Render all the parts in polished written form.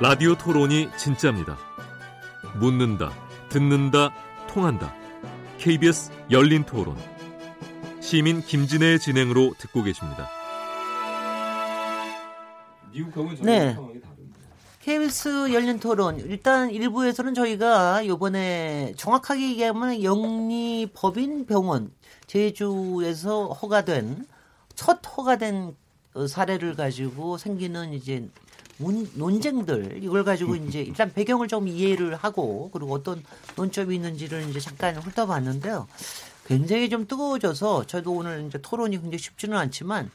라디오 토론이 진짜입니다. 묻는다, 듣는다, 통한다. KBS 열린 토론. 시민 김진애의 진행으로 듣고 계십니다. 미국 경우는 네. 상황이 다릅니다. KBS 열린 토론. 일단 일부에서는 저희가 이번에 정확하게 얘기하면 영리법인 병원, 제주에서 허가된, 첫 허가된 사례를 가지고 생기는 이제 논쟁들, 이걸 가지고 이제 일단 배경을 좀 이해를 하고, 그리고 어떤 논점이 있는지를 이제 잠깐 훑어봤는데요. 굉장히 좀 뜨거워져서 저도 오늘 이제 토론이 굉장히 쉽지는 않지만,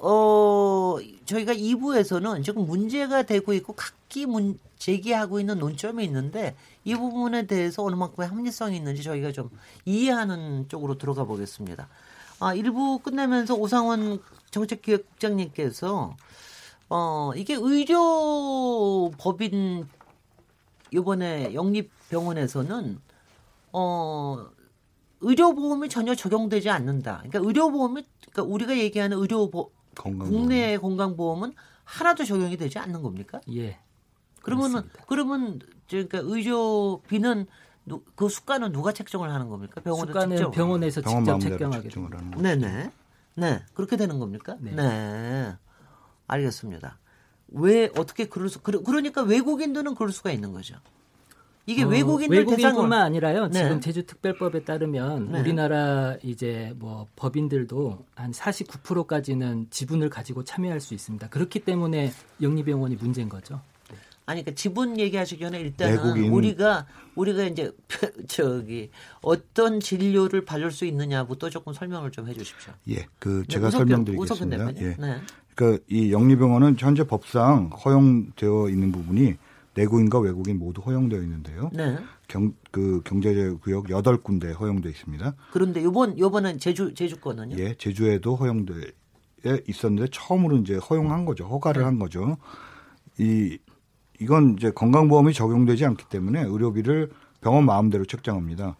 저희가 2부에서는 지금 문제가 되고 있고 각기 제기하고 있는 논점이 있는데, 이 부분에 대해서 어느 만큼의 합리성이 있는지 저희가 좀 이해하는 쪽으로 들어가 보겠습니다. 1부 끝내면서 오상원 정책기획국장님께서 이게 의료법인 이번에 영립병원에서는 의료보험이 전혀 적용되지 않는다. 그러니까 의료보험이, 그러니까 우리가 얘기하는 국내 건강보험은 하나도 적용이 되지 않는 겁니까? 예. 그러면 그러니까 의료비는 그 수가는 누가 책정을 하는 겁니까? 병원에서 직접 책정하게. 네네. 네, 그렇게 되는 겁니까? 네. 네. 알겠습니다. 왜 어떻게 그러니까 외국인들은 그럴 수가 있는 거죠. 이게 외국인들 대상뿐만 아니라요. 네. 지금 제주특별법에 따르면 네. 우리나라 이제 뭐 법인들도 한 49%까지는 지분을 가지고 참여할 수 있습니다. 그렇기 때문에 영리병원이 문제인 거죠. 아니, 그러니까 지분 얘기하시기 전에 일단은 외국인. 우리가 이제 어떤 진료를 받을 수 있느냐부터 조금 설명을 좀 해주십시오. 예, 제가 설명드리겠습니다. 예. 네. 그러니까 이 영리병원은 현재 법상 허용되어 있는 부분이 내국인과 외국인 모두 허용되어 있는데요. 네. 경제구역 8군데 허용되어 있습니다. 그런데 이번은 제주권은요? 예, 제주에도 허용되어 있었는데 처음으로 이제 허용한 거죠. 허가를 한 거죠. 이건 이제 건강보험이 적용되지 않기 때문에 의료비를 병원 마음대로 책정합니다.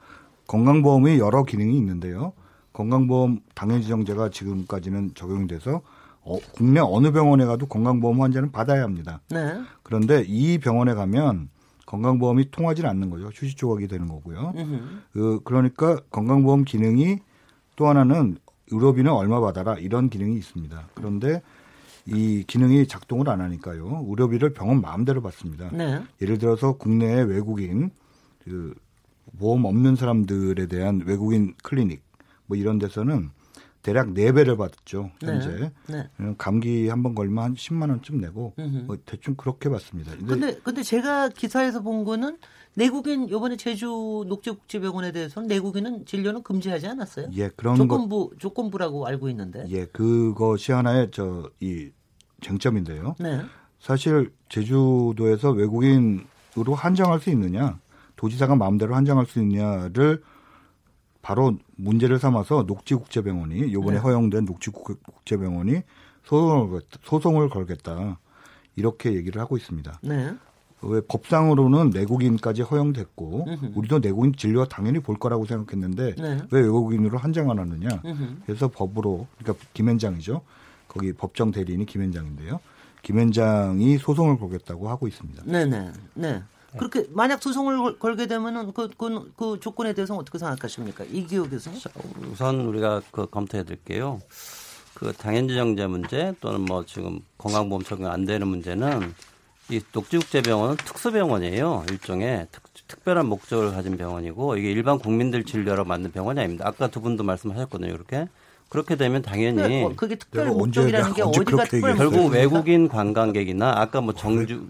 건강보험이 여러 기능이 있는데요. 건강보험 당해지정제가 지금까지는 적용돼서 국내 어느 병원에 가도 건강보험 환자는 받아야 합니다. 네. 그런데 이 병원에 가면 건강보험이 통하지 않는 거죠. 휴지 조각이 되는 거고요. 그러니까 건강보험 기능이 또 하나는 의료비는 얼마 받아라 이런 기능이 있습니다. 그런데 이 기능이 작동을 안 하니까요. 의료비를 병원 마음대로 받습니다. 네. 예를 들어서 국내의 외국인, 보험 없는 사람들에 대한 외국인 클리닉 뭐 이런 데서는 대략 4배를 받았죠. 현재. 네. 네. 감기 한번 걸면 한 10만 원쯤 내고 뭐 대충 그렇게 받습니다. 근데 제가 기사에서 본 거는 내국인, 이번에 제주 녹지국제병원에 대해서는 내국인은 진료는 금지하지 않았어요? 예, 그런 조건부라고 알고 있는데. 예, 그것이 하나의 이 쟁점인데요. 네. 사실 제주도에서 외국인으로 한정할 수 있느냐, 도지사가 마음대로 한정할 수 있느냐를 바로 문제를 삼아서 녹지국제병원이 이번에 네. 허용된 녹지국제병원이 소송을 걸겠다 이렇게 얘기를 하고 있습니다. 네. 왜 법상으로는 내국인까지 허용됐고 우리도 내국인 진료 당연히 볼 거라고 생각했는데 네. 왜 외국인으로 한정 안 하느냐? 그래서 법으로, 그러니까 김현장이죠. 거기 법정 대리인이 김현장인데요. 김현장이 소송을 걸겠다고 하고 있습니다. 네네. 네. 그렇게 만약 소송을 걸게 되면은 그 조건에 대해서 어떻게 생각하십니까? 이기호 교수님. 우선 우리가 검토해 드릴게요. 당해지정제 문제 또는 뭐 지금 건강보험 적용 안 되는 문제는 이 녹지국제병원은 특수병원이에요. 일종의 특별한 목적을 가진 병원이고 이게 일반 국민들 진료로 만든 병원이 아닙니다. 아까 두 분도 말씀하셨거든요. 그렇게 되면 당연히 그게 특별 목적이라는 게 어디가 특별 결국 외국인 관광객이나 아까 뭐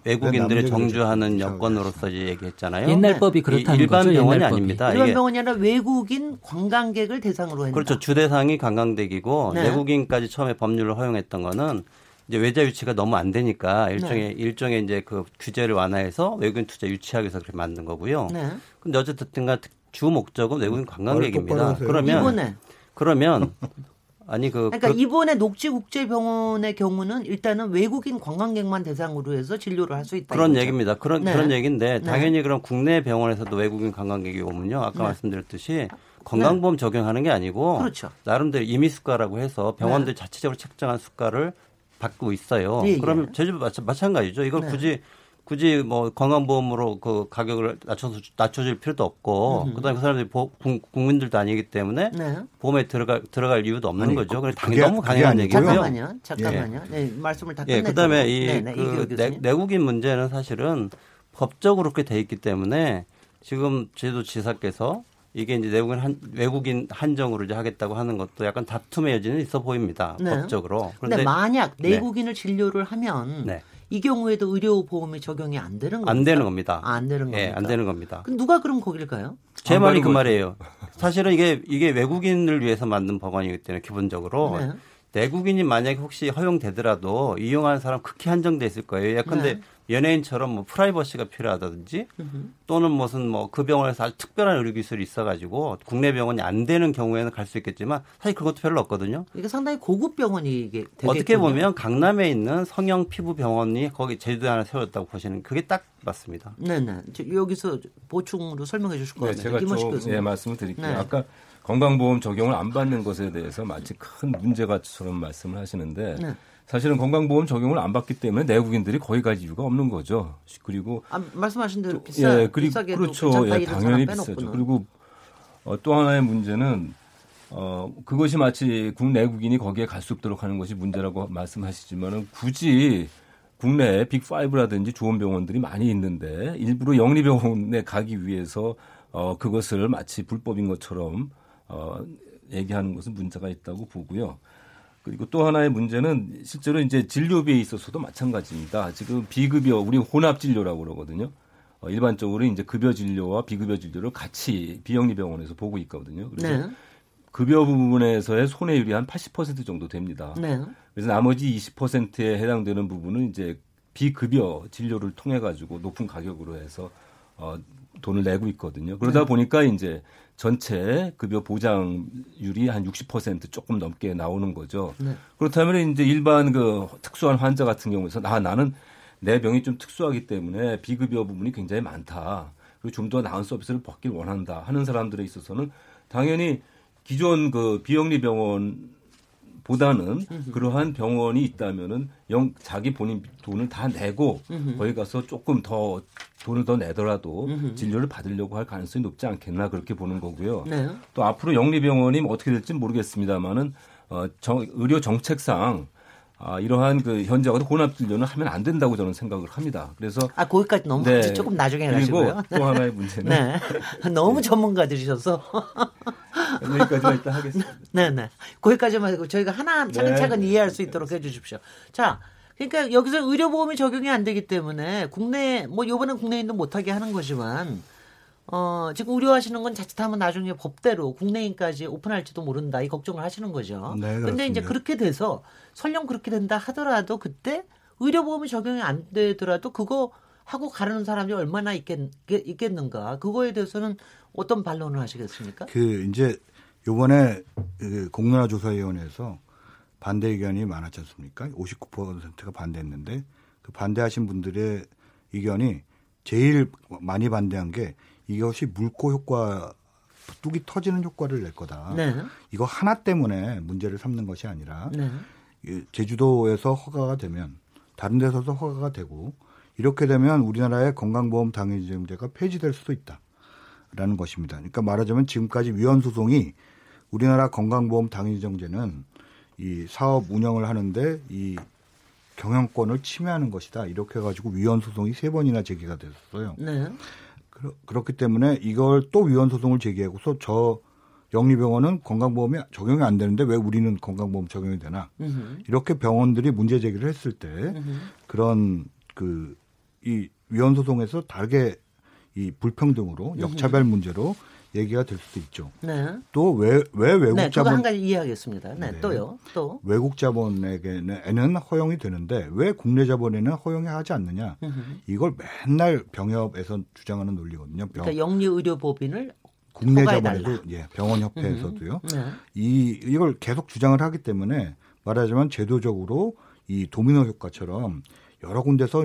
외국인들이 정주하는 여건으로서 얘기했잖아요. 옛날 법이 그렇다는 일반 거죠. 병원이 아닙니다. 일반 병원이 아니라 외국인 관광객을 대상으로 했다. 그렇죠. 주 대상이 관광객이고 네. 외국인까지 처음에 법률을 허용했던 거는 이제 외자 유치가 너무 안 되니까 일종의 이제 그 규제를 완화해서 외국인 투자 유치하기 위해서 그렇게 만든 거고요. 네. 근데 어쨌든가 주 목적은 외국인 관광객입니다. 그러면 아니 그러니까 이번에 녹지국제병원의 경우는 일단은 외국인 관광객만 대상으로 해서 진료를 할 수 있다. 그런 거죠. 얘기입니다. 그런 얘기인데 네. 당연히 그럼 국내 병원에서도 외국인 관광객이 오면요. 아까 네. 말씀드렸듯이 건강보험 적용하는 게 아니고 그렇죠. 나름대로 임의수가라고 해서 병원들 네. 자체적으로 책정한 수가를 받고 있어요. 예, 그러면 예. 제주도 마찬가지죠. 이걸 네. 굳이 뭐 건강보험으로 그 가격을 낮춰줄 필요도 없고, 그다음에 그 사람들이 국민들도 아니기 때문에 네. 보험에 들어갈 이유도 없는 거죠. 그래서 당연히 너무 강행한 얘기고요. 잠깐만요. 예. 네, 말씀을 다 끝내고. 예, 그다음에 내국인 문제는 사실은 법적으로 그렇게 돼 있기 때문에 지금 제주도지사께서 이게 이제 외국인 한정으로 이제 하겠다고 하는 것도 약간 다툼의 여지는 있어 보입니다. 네. 법적으로. 그런데 만약 내국인을 진료를 하면. 네. 이 경우에도 의료보험이 적용이 안 되는 겁니다. 안 되는 겁니다. 아, 안 되는 겁니다. 예, 안 되는 겁니다. 그럼 누가 그럼 거길까요? 제 말이 그 말이에요. 사실은 이게 외국인을 위해서 만든 법안이기 때문에 기본적으로 네. 내국인이 만약에 혹시 허용되더라도 이용하는 사람 극히 한정돼 있을 거예요. 예컨대 네. 연예인처럼 뭐 프라이버시가 필요하다든지 또는 무슨 뭐 그 병원에서 아주 특별한 의료기술이 있어가지고 국내 병원이 안 되는 경우에는 갈 수 있겠지만 사실 그것도 별로 없거든요. 이게 상당히 고급 병원이 이게 되겠군요. 어떻게 보면 강남에 있는 성형 피부 병원이 거기 제주도에 하나 세워졌다고 보시는 그게 딱 맞습니다. 네네. 여기서 보충으로 설명해 주실 거예요. 네, 제가 좀 말씀을 드릴게요. 네. 아까 건강보험 적용을 안 받는 것에 대해서 마치 큰 문제가처럼 말씀을 하시는데 네. 사실은 건강보험 적용을 안 받기 때문에 내국인들이 거기 갈 이유가 없는 거죠. 그리고 말씀하신 대로 비싸게 그렇죠. 예, 당연히 비싸죠. 그리고 또 하나의 문제는 그것이 마치 국내국인이 거기에 갈 수 없도록 하는 것이 문제라고 말씀하시지만은 굳이 국내에 빅5라든지 좋은 병원들이 많이 있는데 일부러 영리병원에 가기 위해서 그것을 마치 불법인 것처럼 얘기하는 것은 문제가 있다고 보고요. 그리고 또 하나의 문제는 실제로 이제 진료비에 있어서도 마찬가지입니다. 지금 비급여, 우리 혼합 진료라고 그러거든요. 일반적으로 이제 급여 진료와 비급여 진료를 같이 비영리 병원에서 보고 있거든요. 그래서 네. 급여 부분에서의 손해율이 한 80% 정도 됩니다. 네. 그래서 나머지 20%에 해당되는 부분은 이제 비급여 진료를 통해 가지고 높은 가격으로 해서 돈을 내고 있거든요. 그러다 네. 보니까 이제 전체 급여 보장률이 한 60% 조금 넘게 나오는 거죠. 네. 그렇다면 이제 일반 그 특수한 환자 같은 경우에서 나는 내 병이 좀 특수하기 때문에 비급여 부분이 굉장히 많다. 그리고 좀 더 나은 서비스를 받길 원한다 하는 사람들에 있어서는 당연히 기존 그 비영리 병원보다는 그러한 병원이 있다면은 자기 본인 돈을 다 내고 거기 가서 조금 더 돈을 더 내더라도 진료를 받으려고 할 가능성이 높지 않겠나 그렇게 보는 거고요. 네. 또 앞으로 영리병원이 어떻게 될지 모르겠습니다만은 의료 정책상 이러한 그 현재와도 혼합 진료는 하면 안 된다고 저는 생각을 합니다. 그래서 거기까지 너무 네. 조금 나중에 하시고요. 또 하나의 문제는 네. 너무 네. 전문가들이셔서. 여기까지만 일단 하겠습니다. 네네. 거기까지만 하고 저희가 하나 차근차근 네. 이해할 수 있도록 해주십시오. 자, 그러니까 여기서 의료보험이 적용이 안 되기 때문에 국내 이번엔 국내인도 못하게 하는 거지만 지금 우려하시는 건 자칫하면 나중에 법대로 국내인까지 오픈할지도 모른다 이 걱정을 하시는 거죠. 네, 그런데 이제 그렇게 돼서 설령 그렇게 된다 하더라도 그때 의료보험이 적용이 안 되더라도 그거 하고 가르는 사람이 얼마나 있겠는가 그거에 대해서는 어떤 반론을 하시겠습니까? 이제 요번에 공론화조사위원회에서 반대 의견이 많았지 않습니까? 59%가 반대했는데 그 반대하신 분들의 의견이 제일 많이 반대한 게 이것이 물고 효과, 뚝이 터지는 효과를 낼 거다. 네. 이거 하나 때문에 문제를 삼는 것이 아니라 네. 제주도에서 허가가 되면 다른 데서도 허가가 되고 이렇게 되면 우리나라의 건강보험 당해제가 폐지될 수도 있다. 라는 것입니다. 그러니까 말하자면 지금까지 위헌 소송이 우리나라 건강보험 당해제는 이 사업 운영을 하는데 이 경영권을 침해하는 것이다. 이렇게 해가지고 위헌 소송이 3번이나 제기가 됐었어요. 네. 그렇기 때문에 이걸 또 위헌 소송을 제기하고서 저 영리병원은 건강보험이 적용이 안 되는데 왜 우리는 건강보험 적용이 되나? 이렇게 병원들이 문제 제기를 했을 때 그런 이 위헌 소송에서 다르게 이 불평등으로 역차별 문제로 얘기가 될 수도 있죠. 네. 또 왜 외국 네, 자본 한 가지 이해하겠습니다. 네, 네. 또요. 외국 자본에게는 허용이 되는데 왜 국내 자본에는 허용이 하지 않느냐? 이걸 맨날 병협에서 주장하는 논리거든요. 그러니까 영리 의료법인을 국내 자본에도 병원 협회에서도요. 네. 이걸 계속 주장을 하기 때문에 말하자면 제도적으로 이 도미노 효과처럼 여러 군데서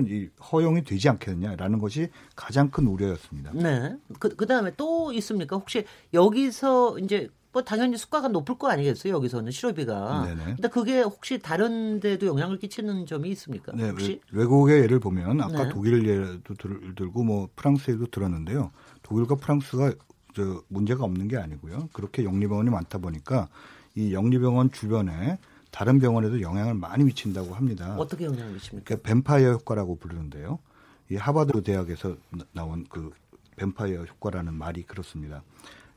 허용이 되지 않겠느냐라는 것이 가장 큰 우려였습니다. 네. 그다음에 또 있습니까? 혹시 여기서 이제 뭐 당연히 수가가 높을 거 아니겠어요? 여기서는 실업비가. 네네. 근데 그게 혹시 다른 데도 영향을 끼치는 점이 있습니까? 네, 혹시? 외국의 예를 보면 아까 네. 독일 예도 들고 뭐 프랑스 얘기도 들었는데요. 독일과 프랑스가 저 문제가 없는 게 아니고요. 그렇게 영리병원이 많다 보니까 이 영리병원 주변에 다른 병원에도 영향을 많이 미친다고 합니다. 어떻게 영향을 미칩니까? 그러니까 뱀파이어 효과라고 부르는데요. 이 하버드 대학에서 나온 그 뱀파이어 효과라는 말이 그렇습니다.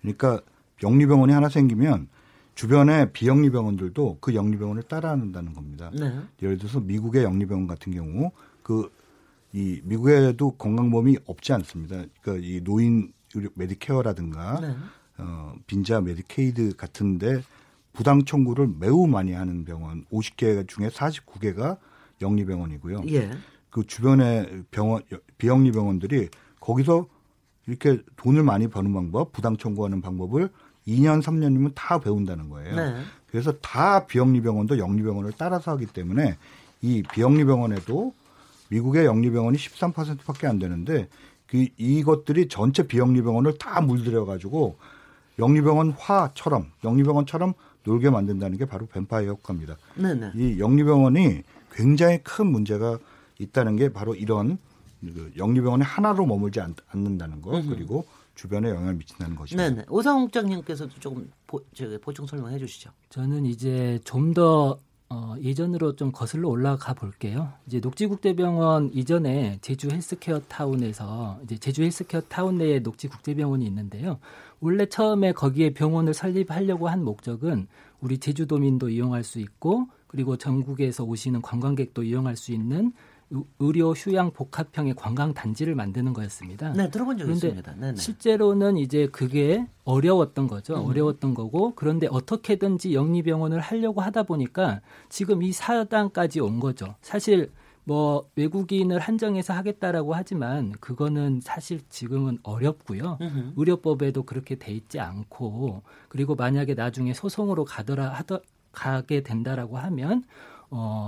그러니까 영리병원이 하나 생기면 주변의 비영리병원들도 그 영리병원을 따라한다는 겁니다. 네. 예를 들어서 미국의 영리병원 같은 경우 이 미국에도 건강보험이 없지 않습니다. 그러니까 이 노인 의료 메디케어라든가 네. 빈자 메디케이드 같은데 부당 청구를 매우 많이 하는 병원 50개 중에 49개가 영리병원이고요. 예. 그 주변의 비영리병원들이 거기서 이렇게 돈을 많이 버는 방법, 부당 청구하는 방법을 2년, 3년이면 다 배운다는 거예요. 네. 그래서 다 비영리병원도 영리병원을 따라서 하기 때문에 이 비영리병원에도 미국의 영리병원이 13%밖에 안 되는데 이것들이 전체 비영리병원을 다 물들여가지고 영리병원처럼 놀게 만든다는 게 바로 뱀파이어 효과입니다. 네네. 이 영리병원이 굉장히 큰 문제가 있다는 게 바로 이런 영리병원이 하나로 머물지 않는다는 것 그리고 주변에 영향을 미친다는 것입니다. 네네. 오상욱 장님께서도 조금 보충 설명해 주시죠. 저는 이제 좀 더 예전으로 좀 거슬러 올라가 볼게요. 이제 녹지국제병원 이전에 제주 헬스케어 타운에서 이제 제주 헬스케어 타운 내에 녹지국제병원이 있는데요. 원래 처음에 거기에 병원을 설립하려고 한 목적은 우리 제주도민도 이용할 수 있고 그리고 전국에서 오시는 관광객도 이용할 수 있는 의료 휴양 복합형의 관광 단지를 만드는 거였습니다. 네, 들어본 적이 있습니다. 네네. 실제로는 이제 그게 어려웠던 거죠. 어려웠던 거고 그런데 어떻게든지 영리병원을 하려고 하다 보니까 지금 이 사단까지 온 거죠. 사실 뭐 외국인을 한정해서 하겠다라고 하지만 그거는 사실 지금은 어렵고요. 의료법에도 그렇게 돼 있지 않고 그리고 만약에 나중에 소송으로 가게 된다라고 하면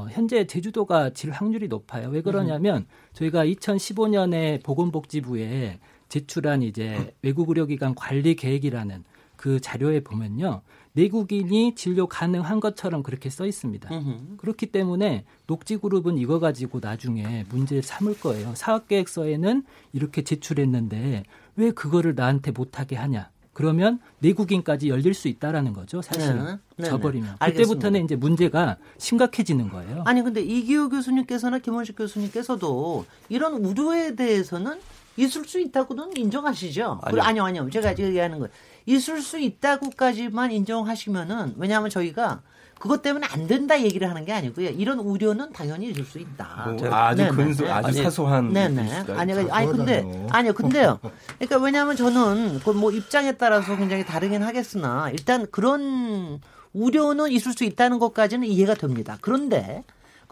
현재 제주도가 질 확률이 높아요. 왜 그러냐면 저희가 2015년에 보건복지부에 제출한 이제 외국 의료기관 관리 계획이라는 그 자료에 보면요. 내국인이 진료 가능한 것처럼 그렇게 써 있습니다. 그렇기 때문에 녹지그룹은 이거 가지고 나중에 문제 삼을 거예요. 사업계획서에는 이렇게 제출했는데 왜 그거를 나한테 못하게 하냐. 그러면 내국인까지 열릴 수 있다라는 거죠. 사실은 네, 저버리면. 그때부터는 이제 문제가 심각해지는 거예요. 아니 근데 이기호 교수님께서나 김원식 교수님께서도 이런 우려에 대해서는 있을 수 있다고는 인정하시죠? 아니요. 제가 얘기하는 거예요. 있을 수 있다고까지만 인정하시면은 왜냐하면 저희가 그것 때문에 안 된다 얘기를 하는 게 아니고요. 이런 우려는 당연히 있을 수 있다. 아주 사소한. 네네. 근데요. 그러니까 왜냐하면 저는 그 뭐 입장에 따라서 굉장히 다르긴 하겠으나 일단 그런 우려는 있을 수 있다는 것까지는 이해가 됩니다. 그런데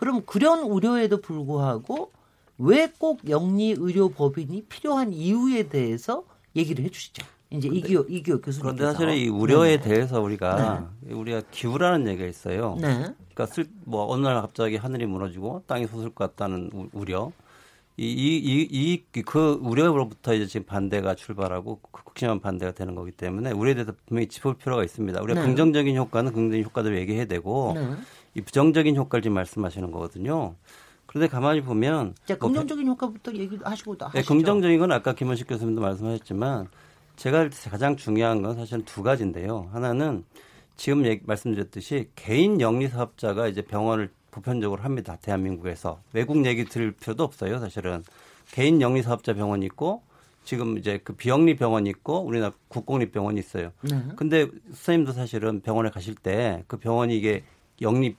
그럼 그런 우려에도 불구하고 왜 꼭 영리 의료 법인이 필요한 이유에 대해서 얘기를 해주시죠. 이제 이기호 교수님께서. 그런데 사실은 이 우려에 네. 대해서 우리가 기후라는 얘기가 있어요. 네. 그러니까 어느 날 갑자기 하늘이 무너지고 땅이 솟을 것 같다는 우려. 그 우려로부터 이제 지금 반대가 출발하고 극심한 반대가 되는 거기 때문에 우리에 대해서 분명히 짚을 필요가 있습니다. 우리가 네. 긍정적인 효과는 긍정적인 효과대로 얘기해야 되고 네. 이 부정적인 효과를 지금 말씀하시는 거거든요. 그런데 가만히 보면. 긍정적인 효과부터 얘기하시고 다 하시죠. 네, 긍정적인 건 아까 김원식 교수님도 말씀하셨지만 제가 가장 중요한 건 사실은 두 가지인데요. 하나는 지금 말씀드렸듯이 개인 영리 사업자가 이제 병원을 보편적으로 합니다. 대한민국에서. 외국 얘기 들을 필요도 없어요. 사실은. 개인 영리 사업자 병원이 있고 지금 이제 그 비영리 병원이 있고 우리나라 국공립 병원이 있어요. 근데 선생님도 사실은 병원에 가실 때 그 병원이 이게 영리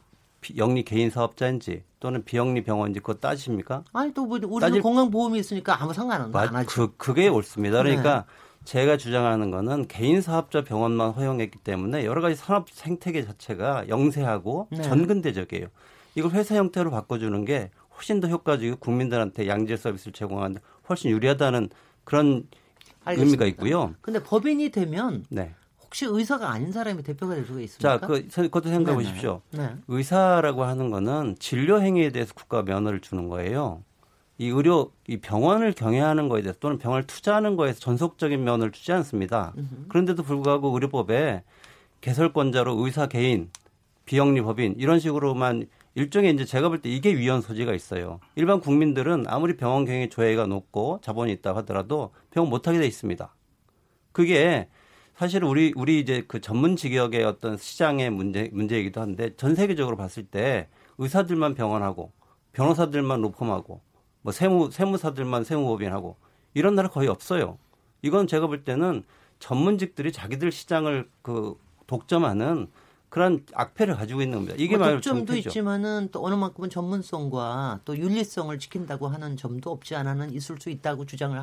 개인 사업자인지 또는 비영리 병원인지 그거 따지십니까? 아니 또 우리는 건강보험이 있으니까 아무 상관은 안 하죠. 그게 옳습니다. 그러니까 네. 제가 주장하는 거는 개인 사업자 병원만 허용했기 때문에 여러 가지 산업 생태계 자체가 영세하고 네. 전근대적이에요. 이걸 회사 형태로 바꿔주는 게 훨씬 더 효과적이고 국민들한테 양질 서비스를 제공하는데 훨씬 유리하다는 그런 알겠습니다. 의미가 있고요. 그런데 법인이 되면 네. 혹시 의사가 아닌 사람이 대표가 될 수가 있습니까? 자, 그것도 생각해 보십시오. 네. 의사라고 하는 거는 진료 행위에 대해서 국가가 면허를 주는 거예요. 이 병원을 경영하는 거에 대해서 또는 병원을 투자하는 거에서 전속적인 면을 주지 않습니다. 그런데도 불구하고 의료법에 개설권자로 의사 개인, 비영리 법인 이런 식으로만 일종의 이제 제가 볼 때 이게 위헌 소지가 있어요. 일반 국민들은 아무리 병원 경영의 조회가 높고 자본이 있다 하더라도 병원 못하게 돼 있습니다. 그게 사실 우리 이제 그 전문 직역의 어떤 시장의 문제이기도 한데 전 세계적으로 봤을 때 의사들만 병원하고 변호사들만 로펌하고 뭐 세무사들만 세무법인하고 이런 나라 거의 없어요. 이건 제가 볼 때는 전문직들이 자기들 시장을 그 독점하는 그런 악패를 가지고 있는 겁니다. 이게 말로 독점도 있지만은 또 어느 만큼은 전문성과 또 윤리성을 지킨다고 하는 점도 없지 않아는 있을 수 있다고 주장을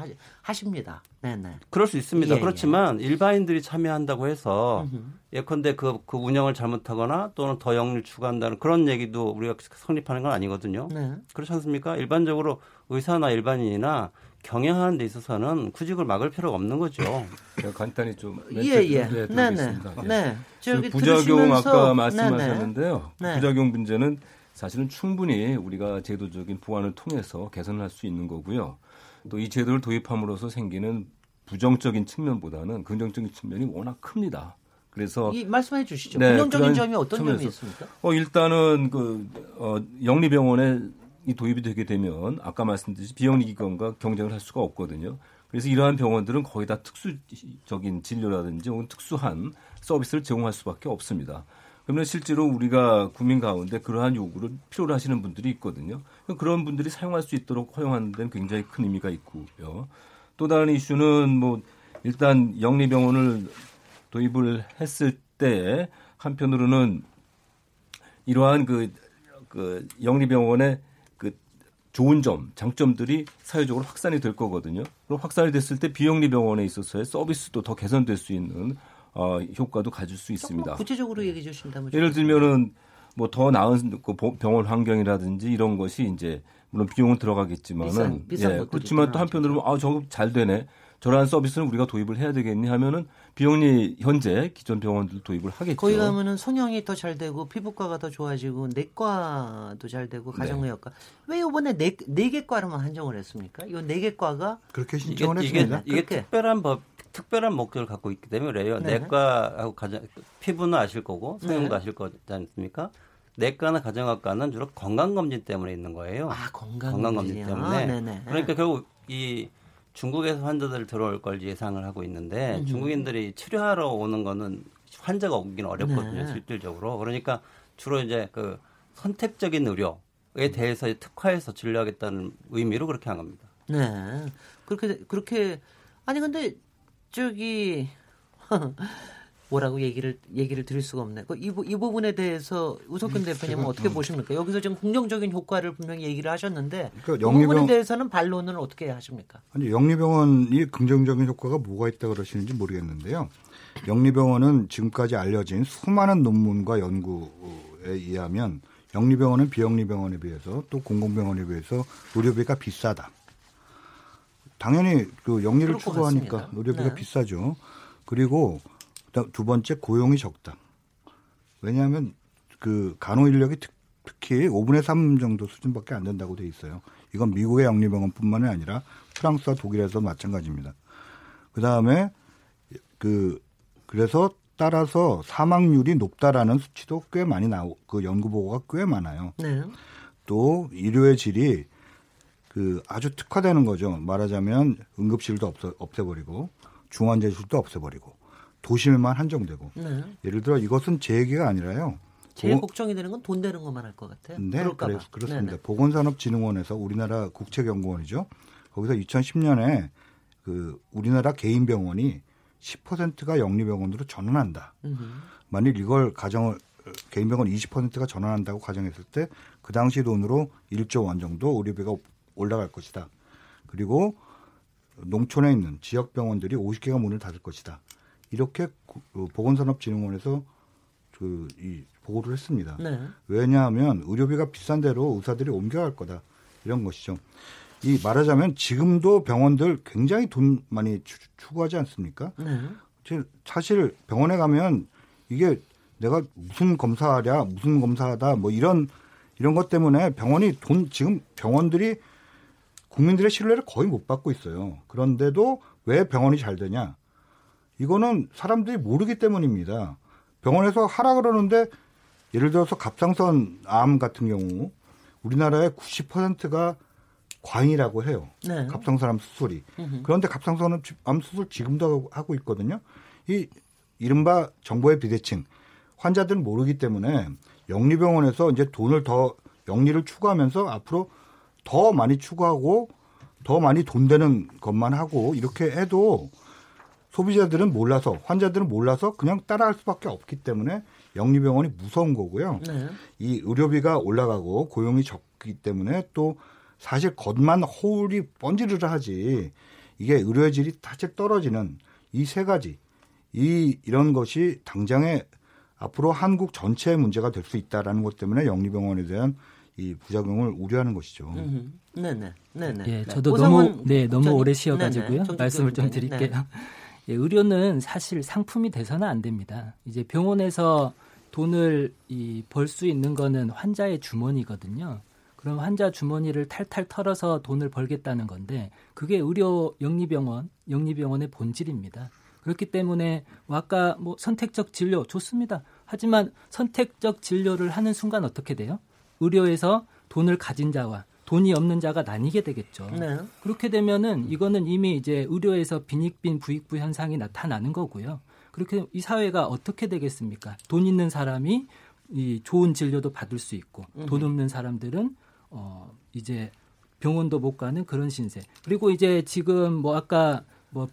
하십니다. 네네. 그럴 수 있습니다. 예, 그렇지만 예. 일반인들이 참여한다고 해서 예컨대 그 운영을 잘못하거나 또는 더 영리를 추구한다는 그런 얘기도 우리가 성립하는 건 아니거든요. 네. 그렇지 않습니까? 일반적으로 의사나 일반인이나 경영하는 데 있어서는 구직을 막을 필요가 없는 거죠. 제가 간단히 좀 멘트 드리겠습니다. 네. 예. 부작용 아까 말씀하셨는데요. 네네. 부작용 문제는 사실은 충분히 우리가 제도적인 보완을 통해서 개선을 할 수 있는 거고요. 또 이 제도를 도입함으로써 생기는 부정적인 측면보다는 긍정적인 측면이 워낙 큽니다. 그래서 말씀해 주시죠. 네, 긍정적인 점이 어떤 점이 있습니까? 일단은 영리병원에 이 도입이 되게 되면 아까 말씀드린 비영리 기관과 경쟁을 할 수가 없거든요. 그래서 이러한 병원들은 거의 다 특수적인 진료라든지 혹은 특수한 서비스를 제공할 수밖에 없습니다. 그러면 실제로 우리가 국민 가운데 그러한 요구를 필요로 하시는 분들이 있거든요. 그런 분들이 사용할 수 있도록 허용하는 데는 굉장히 큰 의미가 있고요. 또 다른 이슈는 일단 영리 병원을 도입을 했을 때 한편으로는 이러한 그 영리 병원의 좋은 점, 장점들이 사회적으로 확산이 될 거거든요. 그럼 확산이 됐을 때 비영리 병원에 있어서의 서비스도 더 개선될 수 있는 효과도 가질 수 있습니다. 구체적으로 얘기해 주신다면 예를 들면은 더 나은 병원 환경이라든지 이런 것이 이제 물론 비용은 들어가겠지만은 비싼 그렇지만 또 한편으로는 저거 잘 되네. 저러한 서비스는 우리가 도입을 해야 되겠니 하면은 비영리 현재 기존 병원들 도입을 하겠죠. 거기 가면은 성형이 더 잘 되고 피부과가 더 좋아지고 내과도 잘 되고 가정의학과. 네. 왜 이번에 네 개 과로만 한정을 했습니까? 이 네 개 과가 그렇게 신청을 했습니다. 이게 특별한 목적을 갖고 있기 때문에 그래요. 네. 내과하고 피부는 아실 거고 성형도 아실 거지 않습니까? 내과나 가정학과는 주로 건강검진 때문에 있는 거예요. 건강검진 때문에. 그러니까 결국 이 중국에서 환자들 들어올 걸 예상을 하고 있는데 중국인들이 치료하러 오는 거는 환자가 오긴 어렵거든요. 실질적으로. 그러니까 주로 이제 그 선택적인 의료에 대해서 특화해서 진료하겠다는 의미로 그렇게 한 겁니다. 네. 그렇게 아니 근데 뭐라고 얘기를 드릴 수가 없네. 이 부분에 대해서 우석근 대표님은 어떻게 보십니까? 여기서 지금 긍정적인 효과를 분명히 얘기를 하셨는데 그러니까 이 부분에 대해서는 반론을 어떻게 하십니까? 아니 영리병원이 긍정적인 효과가 뭐가 있다 그러시는지 모르겠는데요. 영리병원은 지금까지 알려진 수많은 논문과 연구에 의하면 영리병원은 비영리병원에 비해서 또 공공병원에 비해서 의료비가 비싸다. 당연히 그 영리를 추구하니까 의료비가 비싸죠. 그리고 두 번째 고용이 적다. 왜냐하면 그 간호 인력이 특히 5분의 3 정도 수준밖에 안 된다고 돼 있어요. 이건 미국의 영리병원뿐만이 아니라 프랑스와 독일에서 마찬가지입니다. 그다음에 그래서 따라서 사망률이 높다라는 수치도 꽤 많이 연구 보고가 꽤 많아요. 네. 또 의료의 질이 아주 특화되는 거죠. 말하자면 응급실도 없애버리고 중환자실도 없애버리고. 도심에만 한정되고 예를 들어 이것은 제 얘기가 아니라요. 제일 걱정이 되는 건 돈 되는 것만 할 것 같아요. 네, 그렇습니다. 네네. 보건산업진흥원에서 우리나라 국책연구원이죠. 거기서 2010년에 우리나라 개인 병원이 10%가 영리병원으로 전환한다. 만일 이걸 개인 병원 20%가 전환한다고 가정했을 때 그 당시 돈으로 1조 원 정도 의료비가 올라갈 것이다. 그리고 농촌에 있는 지역병원들이 50개가 문을 닫을 것이다. 이렇게 보건산업진흥원에서 이 보고를 했습니다. 네. 왜냐하면 의료비가 비싼 대로 의사들이 옮겨갈 거다. 이런 것이죠. 이 말하자면 지금도 병원들 굉장히 돈 많이 추구하지 않습니까? 네. 사실 병원에 가면 이게 내가 무슨 검사하랴, 무슨 검사하다 뭐 이런 것 때문에 지금 병원들이 국민들의 신뢰를 거의 못 받고 있어요. 그런데도 왜 병원이 잘 되냐? 이거는 사람들이 모르기 때문입니다. 병원에서 하라 그러는데 예를 들어서 갑상선 암 같은 경우 우리나라의 90%가 과잉이라고 해요. 네. 갑상선 암 수술이. 그런데 갑상선 암 수술 지금도 하고 있거든요. 이 이른바 정보의 비대칭. 환자들은 모르기 때문에 영리병원에서 이제 돈을 더 영리를 추구하면서 앞으로 더 많이 추구하고 더 많이 돈 되는 것만 하고 이렇게 해도 소비자들은 몰라서 환자들은 몰라서 그냥 따라할 수밖에 없기 때문에 영리병원이 무서운 거고요. 네. 이 의료비가 올라가고 고용이 적기 때문에 또 사실 겉만 호울이 번지르르 하지 이게 의료의 질이 사실 떨어지는 이 세 가지 이런 것이 당장에 앞으로 한국 전체의 문제가 될 수 있다라는 것 때문에 영리병원에 대한 이 부작용을 우려하는 것이죠. 네네, 네네. 예, 저도 너무 오래 쉬어가지고요. 네네, 말씀을 좀 드릴게요. 네. 예, 의료는 사실 상품이 돼서는 안 됩니다. 이제 병원에서 돈을 벌 수 있는 거는 환자의 주머니거든요. 그럼 환자 주머니를 탈탈 털어서 돈을 벌겠다는 건데 그게 의료 영리병원의 본질입니다. 그렇기 때문에 아까 선택적 진료 좋습니다. 하지만 선택적 진료를 하는 순간 어떻게 돼요? 의료에서 돈을 가진 자와 돈이 없는 자가 나뉘게 되겠죠. 네. 그렇게 되면은 이거는 이미 이제 의료에서 빈익빈 부익부 현상이 나타나는 거고요. 그렇게 이 사회가 어떻게 되겠습니까? 돈 있는 사람이 이 좋은 진료도 받을 수 있고 돈 없는 사람들은 이제 병원도 못 가는 그런 신세. 그리고 이제 지금 아까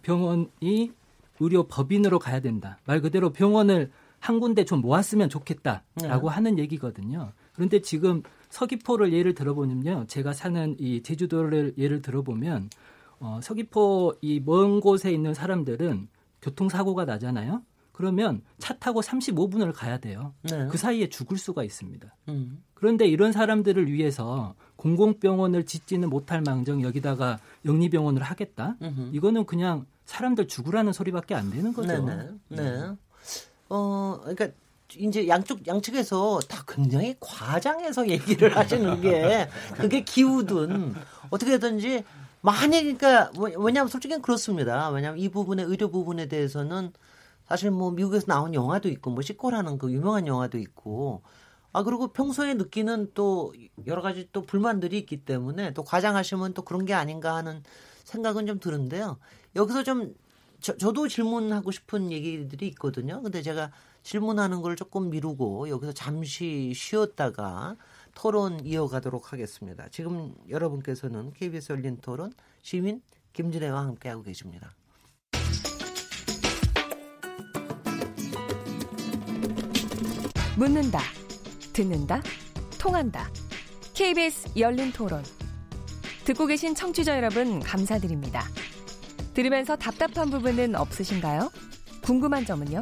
병원이 의료법인으로 가야 된다. 말 그대로 병원을 한 군데 좀 모았으면 좋겠다라고 하는 얘기거든요. 그런데 지금 서귀포를 예를 들어보면요. 제가 사는 이 제주도를 예를 들어보면 서귀포 이 먼 곳에 있는 사람들은 교통사고가 나잖아요. 그러면 차 타고 35분을 가야 돼요. 네. 그 사이에 죽을 수가 있습니다. 그런데 이런 사람들을 위해서 공공병원을 짓지는 못할 망정 여기다가 영리병원을 하겠다. 이거는 그냥 사람들 죽으라는 소리밖에 안 되는 거죠. 네네. 네. 그러니까 이제 양측에서 다 굉장히 과장해서 얘기를 하시는 게 그게 기우든 어떻게든지 만약이니까 왜냐하면 솔직히 그렇습니다. 왜냐하면 이 부분에 의료 부분에 대해서는 사실 미국에서 나온 영화도 있고 시코라는 그 유명한 영화도 있고 그리고 평소에 느끼는 또 여러 가지 또 불만들이 있기 때문에 또 과장하시면 또 그런 게 아닌가 하는 생각은 좀 드는데요. 여기서 좀 저도 질문하고 싶은 얘기들이 있거든요. 근데 제가 질문하는 걸 조금 미루고 여기서 잠시 쉬었다가 토론 이어가도록 하겠습니다. 지금 여러분께서는 KBS 열린 토론 시민 김진애와 함께하고 계십니다. 묻는다, 듣는다, 통한다. KBS 열린 토론. 듣고 계신 청취자 여러분 감사드립니다. 들으면서 답답한 부분은 없으신가요? 궁금한 점은요?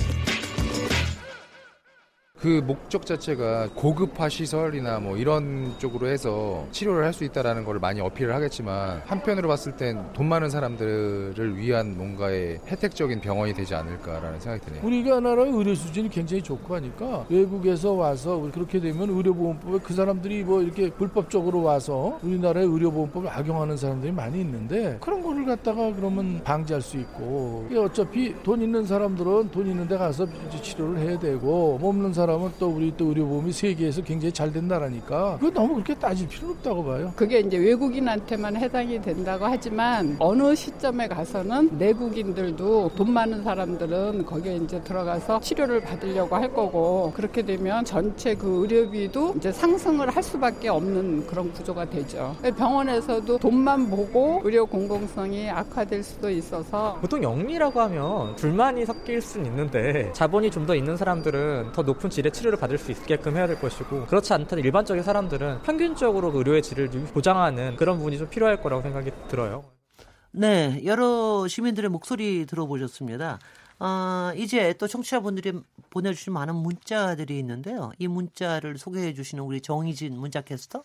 그 목적 자체가 고급화 시설이나 이런 쪽으로 해서 치료를 할 수 있다는 걸 많이 어필을 하겠지만 한편으로 봤을 땐 돈 많은 사람들을 위한 뭔가의 혜택적인 병원이 되지 않을까라는 생각이 드네요. 우리가 나라의 의료 수준이 굉장히 좋고 하니까 외국에서 와서 그렇게 되면 의료보험법에 그 사람들이 이렇게 불법적으로 와서 우리나라의 의료보험법을 악용하는 사람들이 많이 있는데 그런 거를 갖다가 그러면 방지할 수 있고 어차피 돈 있는 사람들은 돈 있는 데 가서 치료를 해야 되고 몸 없는 사람 또 우리 또 의료보험이 세계에서 굉장히 잘된 나라니까 그거 너무 그렇게 따질 필요는 없다고 봐요. 그게 이제 외국인한테만 해당이 된다고 하지만 어느 시점에 가서는 내국인들도 돈 많은 사람들은 거기에 이제 들어가서 치료를 받으려고 할 거고 그렇게 되면 전체 그 의료비도 이제 상승을 할 수밖에 없는 그런 구조가 되죠. 병원에서도 돈만 보고 의료 공공성이 악화될 수도 있어서 보통 영리라고 하면 불만이 섞일 수는 있는데 자본이 좀 더 있는 사람들은 더 높은 질의 치료를 받을 수 있게끔 해야 될 것이고 그렇지 않다는 일반적인 사람들은 평균적으로 의료의 질을 보장하는 그런 부분이 좀 필요할 거라고 생각이 들어요. 네, 여러 시민들의 목소리 들어보셨습니다. 이제 또 청취자분들이 보내주신 많은 문자들이 있는데요. 이 문자를 소개해 주시는 우리 정희진 문자캐스터.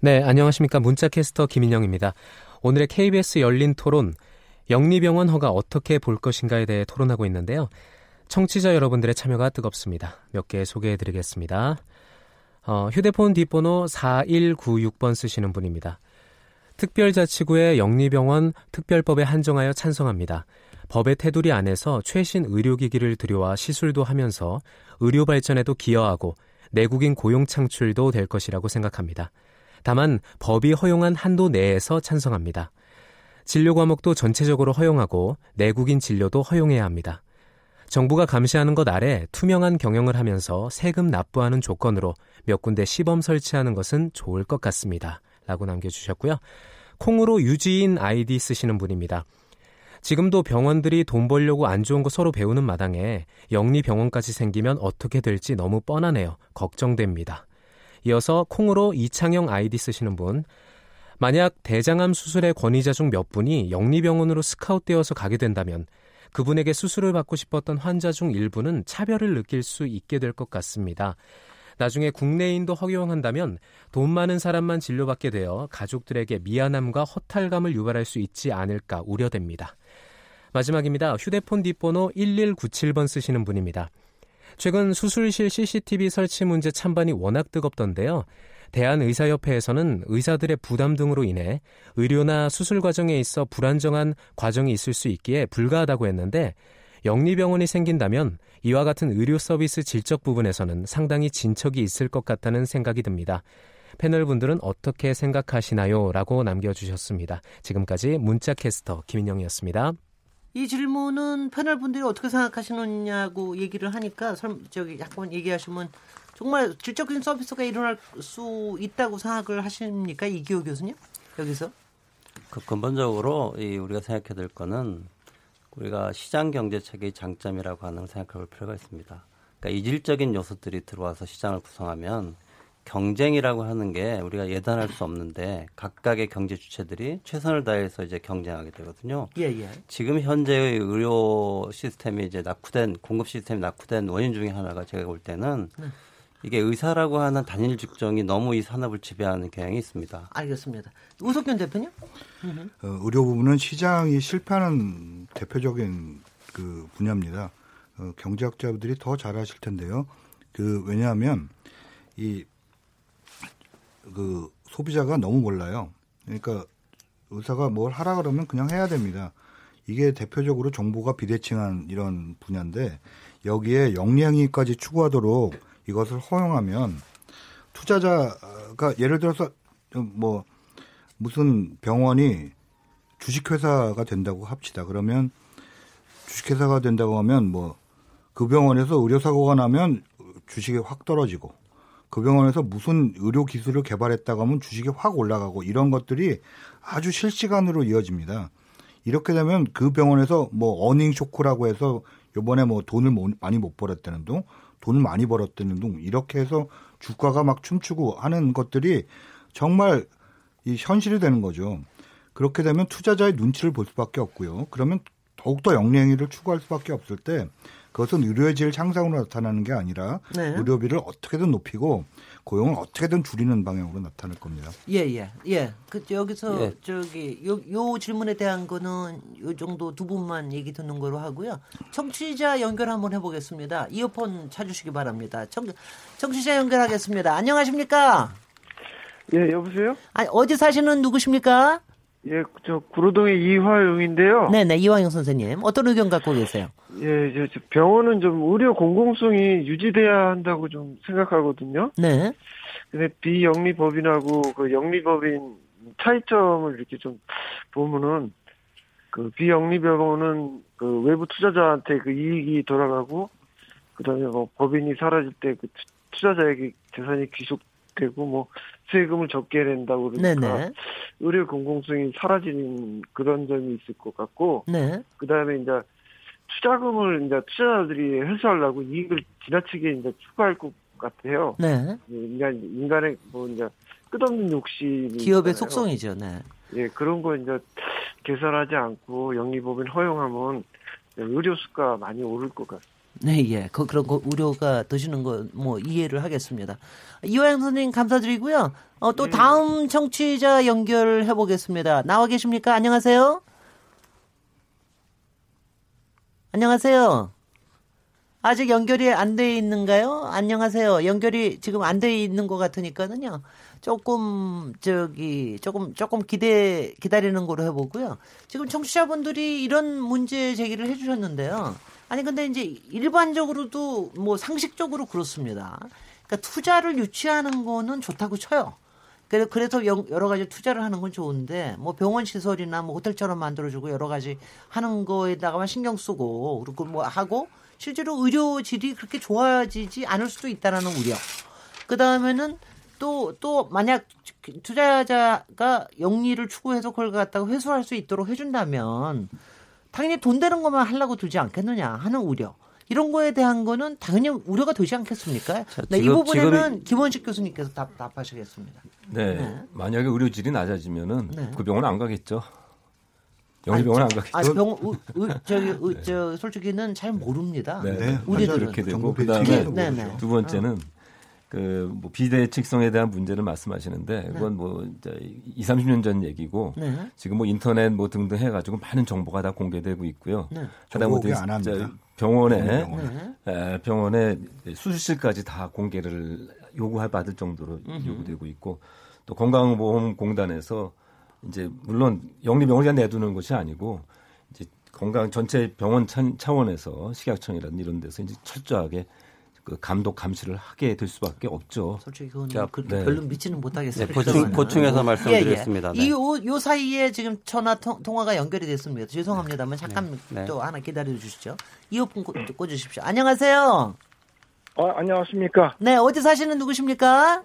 네, 안녕하십니까. 문자캐스터 김인영입니다. 오늘의 KBS 열린 토론, 영리병원 허가 어떻게 볼 것인가에 대해 토론하고 있는데요. 청취자 여러분들의 참여가 뜨겁습니다. 몇 개 소개해드리겠습니다. 휴대폰 뒷번호 4196번 쓰시는 분입니다. 특별자치구의 영리병원 특별법에 한정하여 찬성합니다. 법의 테두리 안에서 최신 의료기기를 들여와 시술도 하면서 의료 발전에도 기여하고 내국인 고용 창출도 될 것이라고 생각합니다. 다만 법이 허용한 한도 내에서 찬성합니다. 진료 과목도 전체적으로 허용하고 내국인 진료도 허용해야 합니다. 정부가 감시하는 것 아래 투명한 경영을 하면서 세금 납부하는 조건으로 몇 군데 시범 설치하는 것은 좋을 것 같습니다. 라고 남겨주셨고요. 콩으로 유지인 아이디 쓰시는 분입니다. 지금도 병원들이 돈 벌려고 안 좋은 거 서로 배우는 마당에 영리병원까지 생기면 어떻게 될지 너무 뻔하네요. 걱정됩니다. 이어서 콩으로 이창영 아이디 쓰시는 분. 만약 대장암 수술의 권위자 중 몇 분이 영리병원으로 스카웃되어서 가게 된다면 그분에게 수술을 받고 싶었던 환자 중 일부는 차별을 느낄 수 있게 될 것 같습니다. 나중에 국내인도 허용한다면 돈 많은 사람만 진료받게 되어 가족들에게 미안함과 허탈감을 유발할 수 있지 않을까 우려됩니다. 마지막입니다. 휴대폰 뒷번호 1197번 쓰시는 분입니다. 최근 수술실 CCTV 설치 문제 찬반이 워낙 뜨겁던데요. 대한의사협회에서는 의사들의 부담 등으로 인해 의료나 수술 과정에 있어 불안정한 과정이 있을 수 있기에 불가하다고 했는데 영리병원이 생긴다면 이와 같은 의료 서비스 질적 부분에서는 상당히 진척이 있을 것 같다는 생각이 듭니다. 패널분들은 어떻게 생각하시나요? 라고 남겨주셨습니다. 지금까지 문자캐스터 김인영이었습니다. 이 질문은 패널분들이 어떻게 생각하시느냐고 얘기를 하니까 약간 얘기하시면 정말 질적인 서비스가 일어날 수 있다고 생각을 하십니까? 이기호 교수님? 여기서. 근본적으로 우리가 생각해야 될 거는 우리가 시장 경제 체계의 장점이라고 하는 걸 생각해 볼 필요가 있습니다. 그러니까 이질적인 요소들이 들어와서 시장을 구성하면 경쟁이라고 하는 게 우리가 예단할 수 없는데 각각의 경제 주체들이 최선을 다해서 이제 경쟁하게 되거든요. 예. 지금 현재의 의료 시스템이 이제 낙후된 공급 시스템이 낙후된 원인 중에 하나가 제가 볼 때는 이게 의사라고 하는 단일 직종이 너무 이 산업을 지배하는 경향이 있습니다. 알겠습니다. 우석균 대표님? 의료 부분은 시장이 실패하는 대표적인 그 분야입니다. 경제학자들이 더 잘 아실 텐데요. 왜냐하면 소비자가 너무 몰라요. 그러니까 의사가 뭘 하라 그러면 그냥 해야 됩니다. 이게 대표적으로 정보가 비대칭한 이런 분야인데 여기에 영리행위까지 추구하도록 이것을 허용하면 투자자가 예를 들어서 무슨 병원이 주식회사가 된다고 합시다. 그러면 주식회사가 된다고 하면 그 병원에서 의료사고가 나면 주식이 확 떨어지고 그 병원에서 무슨 의료기술을 개발했다고 하면 주식이 확 올라가고 이런 것들이 아주 실시간으로 이어집니다. 이렇게 되면 그 병원에서 어닝 쇼크라고 해서 이번에 돈을 많이 못 벌었다는 둥 돈을 많이 벌었다는 둥 이렇게 해서 주가가 막 춤추고 하는 것들이 정말 이 현실이 되는 거죠. 그렇게 되면 투자자의 눈치를 볼 수밖에 없고요. 그러면 더욱더 영리행위를 추구할 수밖에 없을 때 그것은 의료의 질 향상으로 나타나는 게 아니라 의료비를 어떻게든 높이고 고용을 어떻게든 줄이는 방향으로 나타날 겁니다. 예. 여기서 요 질문에 대한 거는 요 정도 두 분만 얘기 듣는 거로 하고요. 청취자 연결 한번 해보겠습니다. 이어폰 찾으시기 바랍니다. 청취자 연결하겠습니다. 안녕하십니까? 예, 여보세요? 어디 사시는 누구십니까? 예, 저 구로동의 이화용인데요. 네네, 이화용 선생님 어떤 의견 갖고 계세요? 예, 이제 병원은 좀 의료 공공성이 유지돼야 한다고 좀 생각하거든요. 네. 근데 비영리법인하고 그 영리법인 차이점을 이렇게 좀 보면은 그 비영리병원은 그 외부 투자자한테 그 이익이 돌아가고 그다음에 법인이 사라질 때 그 투자자에게 재산이 귀속되고 세금을 적게 낸다고 그러니까 네네. 의료 공공성이 사라지는 그런 점이 있을 것 같고 네. 그다음에 이제 투자금을 이제 투자자들이 회수하려고 이익을 지나치게 이제 추가할 것 같아요. 네. 인간의 이제 끝없는 욕심이 기업의 있잖아요. 속성이죠. 네. 예, 그런 거 이제 개설하지 않고 영리법인 허용하면 의료 수가 많이 오를 것 같습니다. 네, 예. 그런 거 우려가 드시는 거 뭐 이해를 하겠습니다. 이화영 선생님 감사드리고요. 또 다음 청취자 연결해 보겠습니다. 나와 계십니까? 안녕하세요. 안녕하세요. 아직 연결이 안 돼 있는가요? 안녕하세요. 연결이 지금 안 돼 있는 것 같으니까는요. 조금 기다리는 거로 해보고요. 지금 청취자분들이 이런 문제 제기를 해주셨는데요. 아니 근데 이제 일반적으로도 뭐 상식적으로 그렇습니다. 그러니까 투자를 유치하는 거는 좋다고 쳐요. 그래서 여러 가지 투자를 하는 건 좋은데 뭐 병원 시설이나 뭐 호텔처럼 만들어주고 여러 가지 하는 거에다가만 신경 쓰고 그리고 뭐 하고 실제로 의료 질이 그렇게 좋아지지 않을 수도 있다라는 우려. 그 다음에는 또 만약 투자자가 영리를 추구해서 그걸 갖다가 회수할 수 있도록 해준다면 당연히 돈 되는 것만 하려고 들지 않겠느냐 하는 우려. 이런 거에 대한 거는 당연히 우려가 되지 않겠습니까? 자, 네, 이 부분에는 김원식 교수님께서 답하시겠습니다. 네, 네. 만약에 의료질이 낮아지면은 네. 그 병원 안 가겠죠. 영리병원 안 가겠죠. 솔직히는 잘 모릅니다. 네, 네. 우리들은 그렇게 되고 그다음에 네, 네. 두 번째는. 그 뭐 비대칭성에 대한 문제를 말씀하시는데 그건 뭐 20, 30년 전 얘기고 네. 지금 뭐 인터넷 뭐 등등 해가지고 많은 정보가 다 공개되고 있고요. 네. 하다 보니까 병원에 수술실까지 다 공개를 요구받을 정도로 요구되고 있고 또 건강보험공단에서 이제 물론 영리병원을 그냥 내두는 것이 아니고 이제 건강 전체 병원 차원에서 식약청이라든 이런 데서 이제 철저하게 그 감독 감시를 하게 될 수밖에 없죠. 솔직히 그건 자, 네. 별로 믿지는 못하겠어요. 네, 보충해서 말씀드렸습니다. 네. 이 사이에 지금 전화 통화가 연결이 됐습니다. 죄송합니다만 잠깐 네. 또 하나 기다려 주시죠. 이어폰 꽂으십시오. 안녕하세요. 안녕하십니까. 네, 어디 사시는 누구십니까?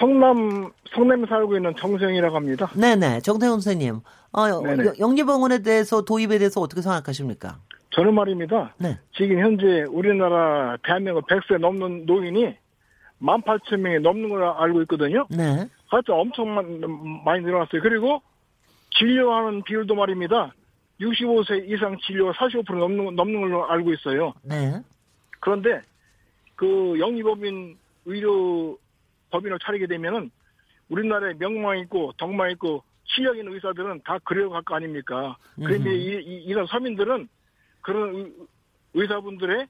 성남에 살고 있는 정세영이라고 합니다. 네네, 정세영 선생님. 영리병원에 대해서 도입에 대해서 어떻게 생각하십니까? 저는 말입니다. 네. 지금 현재 우리나라 대한민국 100세 넘는 노인이 18,000명이 넘는 걸 알고 있거든요. 네. 하여튼 엄청 많이 늘어났어요. 그리고 진료하는 비율도 말입니다. 65세 이상 진료가 45% 넘는 걸로 알고 있어요. 네. 그런데 그 영리법인 의료법인을 차리게 되면은 우리나라에 명망 있고 덕망 있고 실력 있는 의사들은 다 그래야 할 거 아닙니까? 그런데 이런 서민들은 그런 의사분들의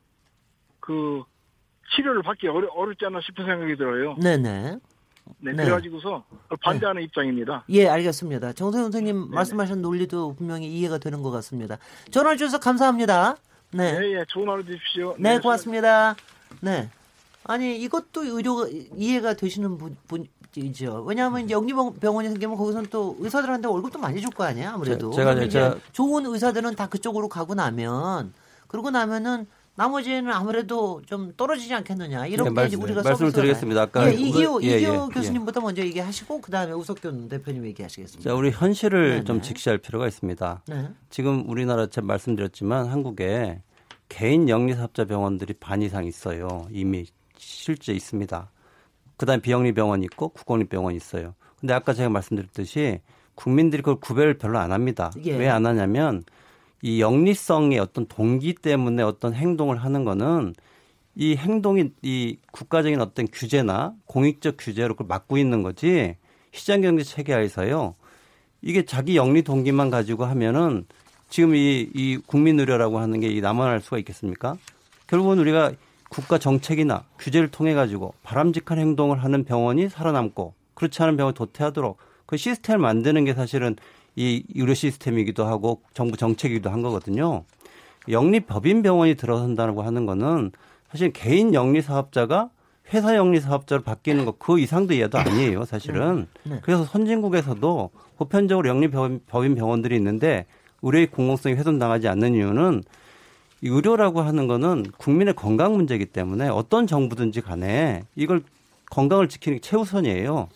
그 치료를 받기 어렵지 않나 싶은 생각이 들어요. 네네. 네, 네. 그래가지고서 반대하는 네. 입장입니다. 예, 알겠습니다. 정세훈 선생님 네네. 말씀하신 논리도 분명히 이해가 되는 것 같습니다. 전화 주셔서 감사합니다. 네. 네, 예, 좋은 하루 되십시오. 네, 네 고맙습니다. 네. 아니 이것도 의료가 이해가 되시는 분이죠. 왜냐하면 이제 영리병원이 생기면 거기서는 또 의사들한테 월급도 많이 줄 거 아니야 아무래도. 제가 좋은 의사들은 다 그쪽으로 가고 나면 그러고 나면은 나머지는 아무래도 좀 떨어지지 않겠느냐 이런 게 우리가 말씀을 드리겠습니다. 아까 이기호 교수님부터 먼저 얘기하시고 그 다음에 우석균 대표님 얘기하시겠습니다. 자, 우리 현실을 네네. 좀 직시할 필요가 있습니다. 네. 지금 우리나라 제가 말씀드렸지만 한국에 개인 영리사업자 병원들이 반 이상 있어요 이미. 실제 있습니다. 그다음 비영리 병원이 있고 국공립 병원이 있어요. 근데 아까 제가 말씀드렸듯이 국민들이 그걸 구별을 별로 안 합니다. 예. 왜 안 하냐면 이 영리성의 어떤 동기 때문에 어떤 행동을 하는 거는 이 행동이 이 국가적인 어떤 규제나 공익적 규제로 그걸 막고 있는 거지 시장경제 체계하에서요. 이게 자기 영리 동기만 가지고 하면은 지금 이 국민 의료라고 하는 게 남아날 수가 있겠습니까? 결국은 우리가 국가 정책이나 규제를 통해 가지고 바람직한 행동을 하는 병원이 살아남고 그렇지 않은 병원을 도태하도록 그 시스템을 만드는 게 사실은 이 의료 시스템이기도 하고 정부 정책이기도 한 거거든요. 영리법인 병원이 들어선다고 하는 거는 사실 개인 영리사업자가 회사 영리사업자로 바뀌는 거 그 이상도 얘도 아니에요 사실은. 그래서 선진국에서도 보편적으로 영리법인 병원들이 있는데 의료의 공공성이 훼손당하지 않는 이유는 의료라고 하는 거는 국민의 건강 문제이기 때문에 어떤 정부든지 간에 이걸 건강을 지키는 게 최우선이에요.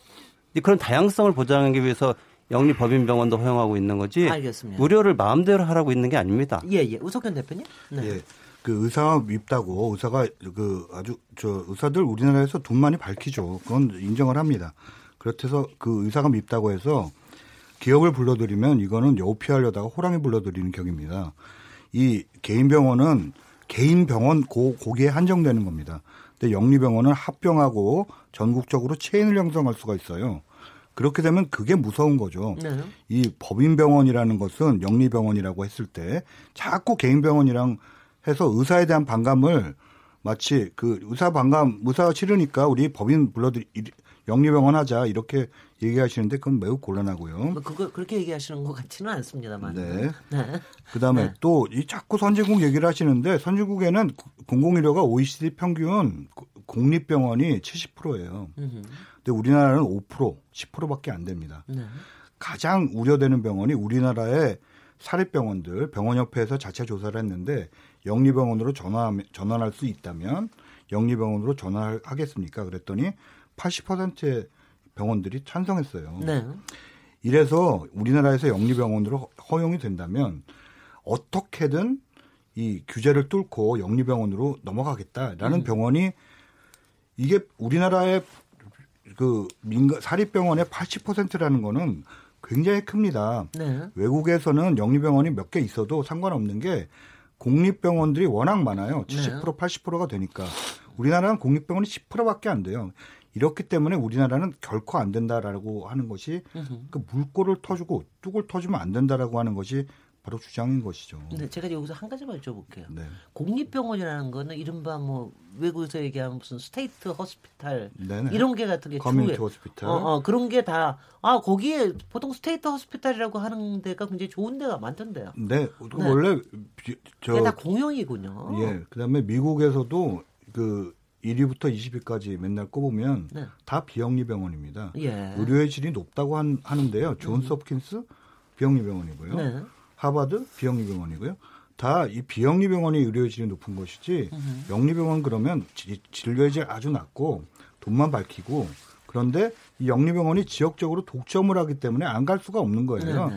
그런 다양성을 보장하기 위해서 영리법인 병원도 허용하고 있는 거지. 알겠습니다. 의료를 마음대로 하라고 있는 게 아닙니다. 예예. 우석현 대표님. 네. 예. 그 의사가 밉다고 의사가 그 아주 저 의사들 우리나라에서 돈 많이 밝히죠. 그건 인정을 합니다. 그렇대서 그 의사가 밉다고 해서 기억을 불러드리면 이거는 여우피하려다가 호랑이 불러드리는 격입니다. 이 개인 병원은 개인 병원 고기에 한정되는 겁니다. 근데 영리병원은 합병하고 전국적으로 체인을 형성할 수가 있어요. 그렇게 되면 그게 무서운 거죠. 네. 이 법인병원이라는 것은 영리병원이라고 했을 때 자꾸 개인병원이랑 해서 의사에 대한 반감을 마치 그 의사 반감, 의사 싫으니까 우리 법인 불러들이 영리병원 하자 이렇게 얘기하시는데 그건 매우 곤란하고요. 뭐 그거 그렇게 얘기하시는 것 같지는 않습니다만. 네. 네. 그다음에 네. 또 이 자꾸 선진국 얘기를 하시는데 선진국에는 공공의료가 OECD 평균 공립병원이 70%예요. 근데 우리나라는 5%, 10%밖에 안 됩니다. 네. 가장 우려되는 병원이 우리나라의 사립병원들 병원협회에서 자체 조사를 했는데 영리병원으로 전환할 수 있다면 영리병원으로 전환하겠습니까? 그랬더니 80%의 병원들이 찬성했어요. 네. 이래서 우리나라에서 영리병원으로 허용이 된다면 어떻게든 이 규제를 뚫고 영리병원으로 넘어가겠다라는 병원이 이게 우리나라의 그 사립병원의 80%라는 거는 굉장히 큽니다. 네. 외국에서는 영리병원이 몇 개 있어도 상관없는 게 공립병원들이 워낙 많아요. 70%, 80%가 되니까. 우리나라는 공립병원이 10%밖에 안 돼요. 이렇기 때문에 우리나라는 결코 안 된다라고 하는 것이 그 물꼬를 터주고 뚝을 터주면 안 된다라고 하는 것이 바로 주장인 것이죠. 네, 제가 여기서 한 가지만 여쭤볼게요. 네. 공립병원이라는 거는 이른바 뭐 외국에서 얘기하면 무슨 스테이트 허스피탈 네네. 이런 게 같은 게 커뮤니티 호스피탈 그런 게 다 아 거기에 보통 스테이트 허스피탈이라고 하는 데가 굉장히 좋은 데가 많던데요. 네, 네. 원래 이게 다 공용이군요. 예, 그다음에 미국에서도 그 1위부터 20위까지 맨날 꼽으면 네. 다 비영리병원입니다. 예. 의료의 질이 높다고 하는데요. 존스 홉킨스 비영리병원이고요. 네. 하버드 비영리병원이고요. 다 이 비영리병원이 의료의 질이 높은 것이지 영리병원 그러면 진료의 질 아주 낮고 돈만 밝히고 그런데 이 영리병원이 지역적으로 독점을 하기 때문에 안 갈 수가 없는 거예요. 네.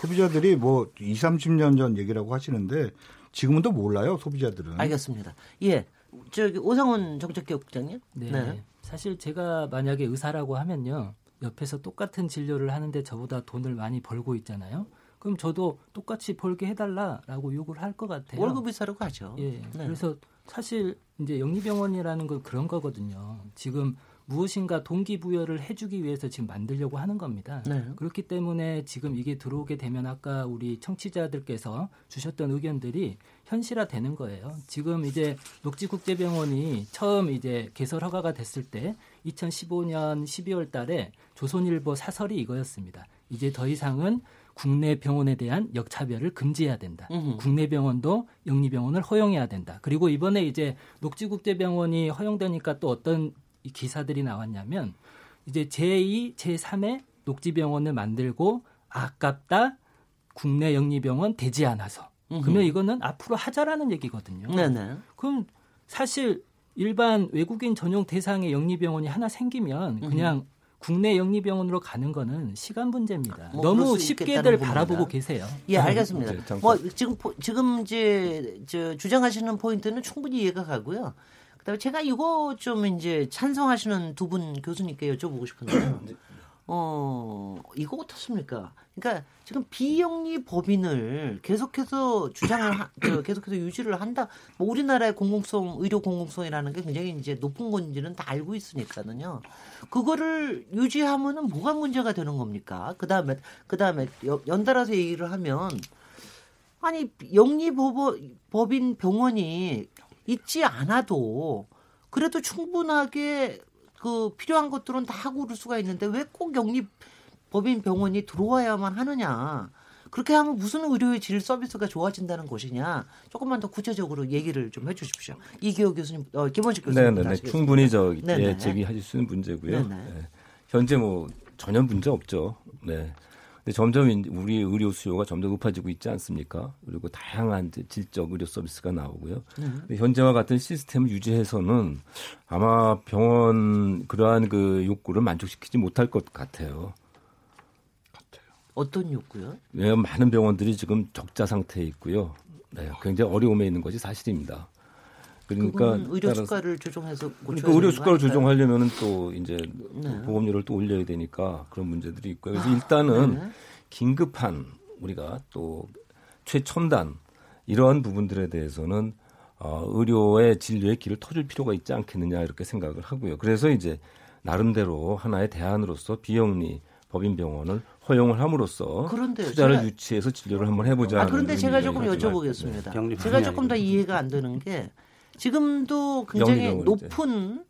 소비자들이 뭐 20, 30년 전 얘기라고 하시는데 지금은 또 몰라요. 소비자들은. 알겠습니다. 예. 저기 오상훈 정책기획국장님. 네. 네. 사실 제가 만약에 의사라고 하면요. 옆에서 똑같은 진료를 하는데 저보다 돈을 많이 벌고 있잖아요. 그럼 저도 똑같이 벌게 해달라라고 요구를 할 것 같아요. 월급 의사라고 하죠. 예. 네. 그래서 사실 이제 영리병원이라는 건 그런 거거든요. 지금 무엇인가 동기부여를 해주기 위해서 지금 만들려고 하는 겁니다. 네. 그렇기 때문에 지금 이게 들어오게 되면 아까 우리 청취자들께서 주셨던 의견들이 현실화되는 거예요. 지금 이제 녹지국제병원이 처음 이제 개설 허가가 됐을 때 2015년 12월 달에 조선일보 사설이 이거였습니다. 이제 더 이상은 국내 병원에 대한 역차별을 금지해야 된다. 국내 병원도 영리병원을 허용해야 된다. 그리고 이번에 이제 녹지국제병원이 허용되니까 또 어떤 이 기사들이 나왔냐면 이제 제2, 제3의 녹지병원을 만들고 아깝다 국내 영리병원 되지 않아서 그러면 이거는 앞으로 하자라는 얘기거든요. 네네. 그럼 사실 일반 외국인 전용 대상의 영리병원이 하나 생기면 그냥 국내 영리병원으로 가는 거는 시간 문제입니다. 뭐 너무 쉽게들 바라보고 계세요. 예, 알겠습니다. 뭐 지금 이제 주장하시는 포인트는 충분히 이해가 가고요. 그다음에 제가 이거 좀 이제 찬성하시는 두 분 교수님께 여쭤보고 싶은데요. 이거 어떻습니까? 그러니까 지금 비영리 법인을 계속해서 주장을 계속해서 유지를 한다. 뭐 우리나라의 공공성 의료 공공성이라는 게 굉장히 이제 높은 건지는 다 알고 있으니까는요. 그거를 유지하면은 뭐가 문제가 되는 겁니까? 그다음에 연달아서 얘기를 하면 아니 영리 법인 병원이 있지 않아도 그래도 충분하게 그 필요한 것들은 다 하고 그럴 수가 있는데 왜 꼭 영리법인 병원이 들어와야만 하느냐. 그렇게 하면 무슨 의료의 질 서비스가 좋아진다는 것이냐. 조금만 더 구체적으로 얘기를 좀 해 주십시오. 이기호 교수님, 김원식 교수님. 네네네. 충분히 제기하실 수 있는 문제고요. 네. 현재 뭐 전혀 문제 없죠. 네. 근데 점점 우리 의료 수요가 점점 높아지고 있지 않습니까? 그리고 다양한 질적 의료 서비스가 나오고요. 근데 현재와 같은 시스템을 유지해서는 아마 병원 그러한 그 욕구를 만족시키지 못할 것 같아요. 어떤 욕구요? 네, 많은 병원들이 지금 적자 상태에 있고요. 네, 굉장히 어려움에 있는 것이 사실입니다. 그러니까 의료 수가를 조정해서 그러니까 의료 수가를 조정하려면은 또 이제 보험료를 또 올려야 되니까 그런 문제들이 있고요. 그래서 일단은 긴급한 우리가 또 최첨단 이런 부분들에 대해서는 의료의 진료의 길을 터줄 필요가 있지 않겠느냐 이렇게 생각을 하고요. 그래서 이제 나름대로 하나의 대안으로서 비영리 법인병원을 허용을 함으로써 투자를 유치해서 진료를 한번 해보자. 그런데 제가 조금 여쭤보겠습니다. 제가 조금 더 이해가 안 되는 게 지금도 굉장히 높은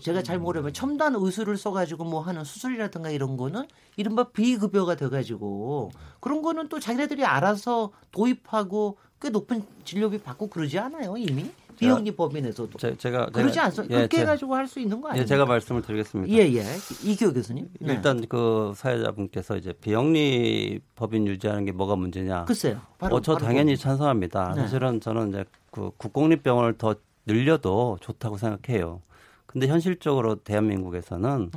제가 잘 모르면 첨단 의술을 써가지고 뭐 하는 수술이라든가 이런 거는 이른바 비급여가 돼가지고 그런 거는 또 자기네들이 알아서 도입하고 꽤 높은 진료비 받고 그러지 않아요 이미? 비영리 법인에서도 그러지 않습니까? 그렇게 해가지고 할 수 있는 거 아니에요? 제가 말씀을 드리겠습니다. 예예. 이기호 교수님. 네. 일단 그 사회자분께서 이제 비영리 법인 유지하는 게 뭐가 문제냐? 글쎄요. 저 당연히 찬성합니다. 네. 사실은 저는 이제 그 국공립병원을 더 늘려도 좋다고 생각해요. 근데 현실적으로 대한민국에서는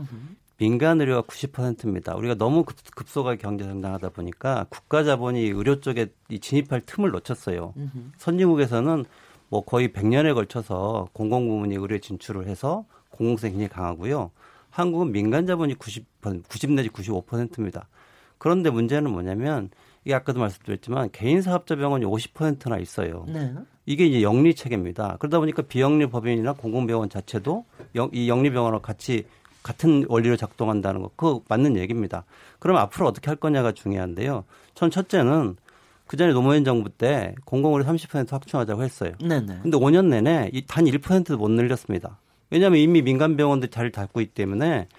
민간 의료가 90%입니다. 우리가 너무 급속하게 경제 성장하다 보니까 국가 자본이 의료 쪽에 진입할 틈을 놓쳤어요. 선진국에서는 뭐 거의 100년에 걸쳐서 공공부문이 의료에 진출을 해서 공공성이 굉장히 강하고요. 한국은 민간 자본이 90 내지 95%입니다. 그런데 문제는 뭐냐면 이게 아까도 말씀드렸지만 개인 사업자 병원이 50%나 있어요. 네. 이게 이제 영리 체계입니다. 그러다 보니까 비영리 법인이나 공공병원 자체도 이 영리 병원과 같은 원리로 작동한다는 거, 그거 맞는 얘기입니다. 그럼 앞으로 어떻게 할 거냐가 중요한데요. 전 첫째는 그 전에 노무현 정부 때 공공의료 30% 확충하자고 했어요. 네네. 근데 5년 내내 단 1%도 못 늘렸습니다. 왜냐하면 이미 민간 병원들이 자리를 잡고 있기 때문에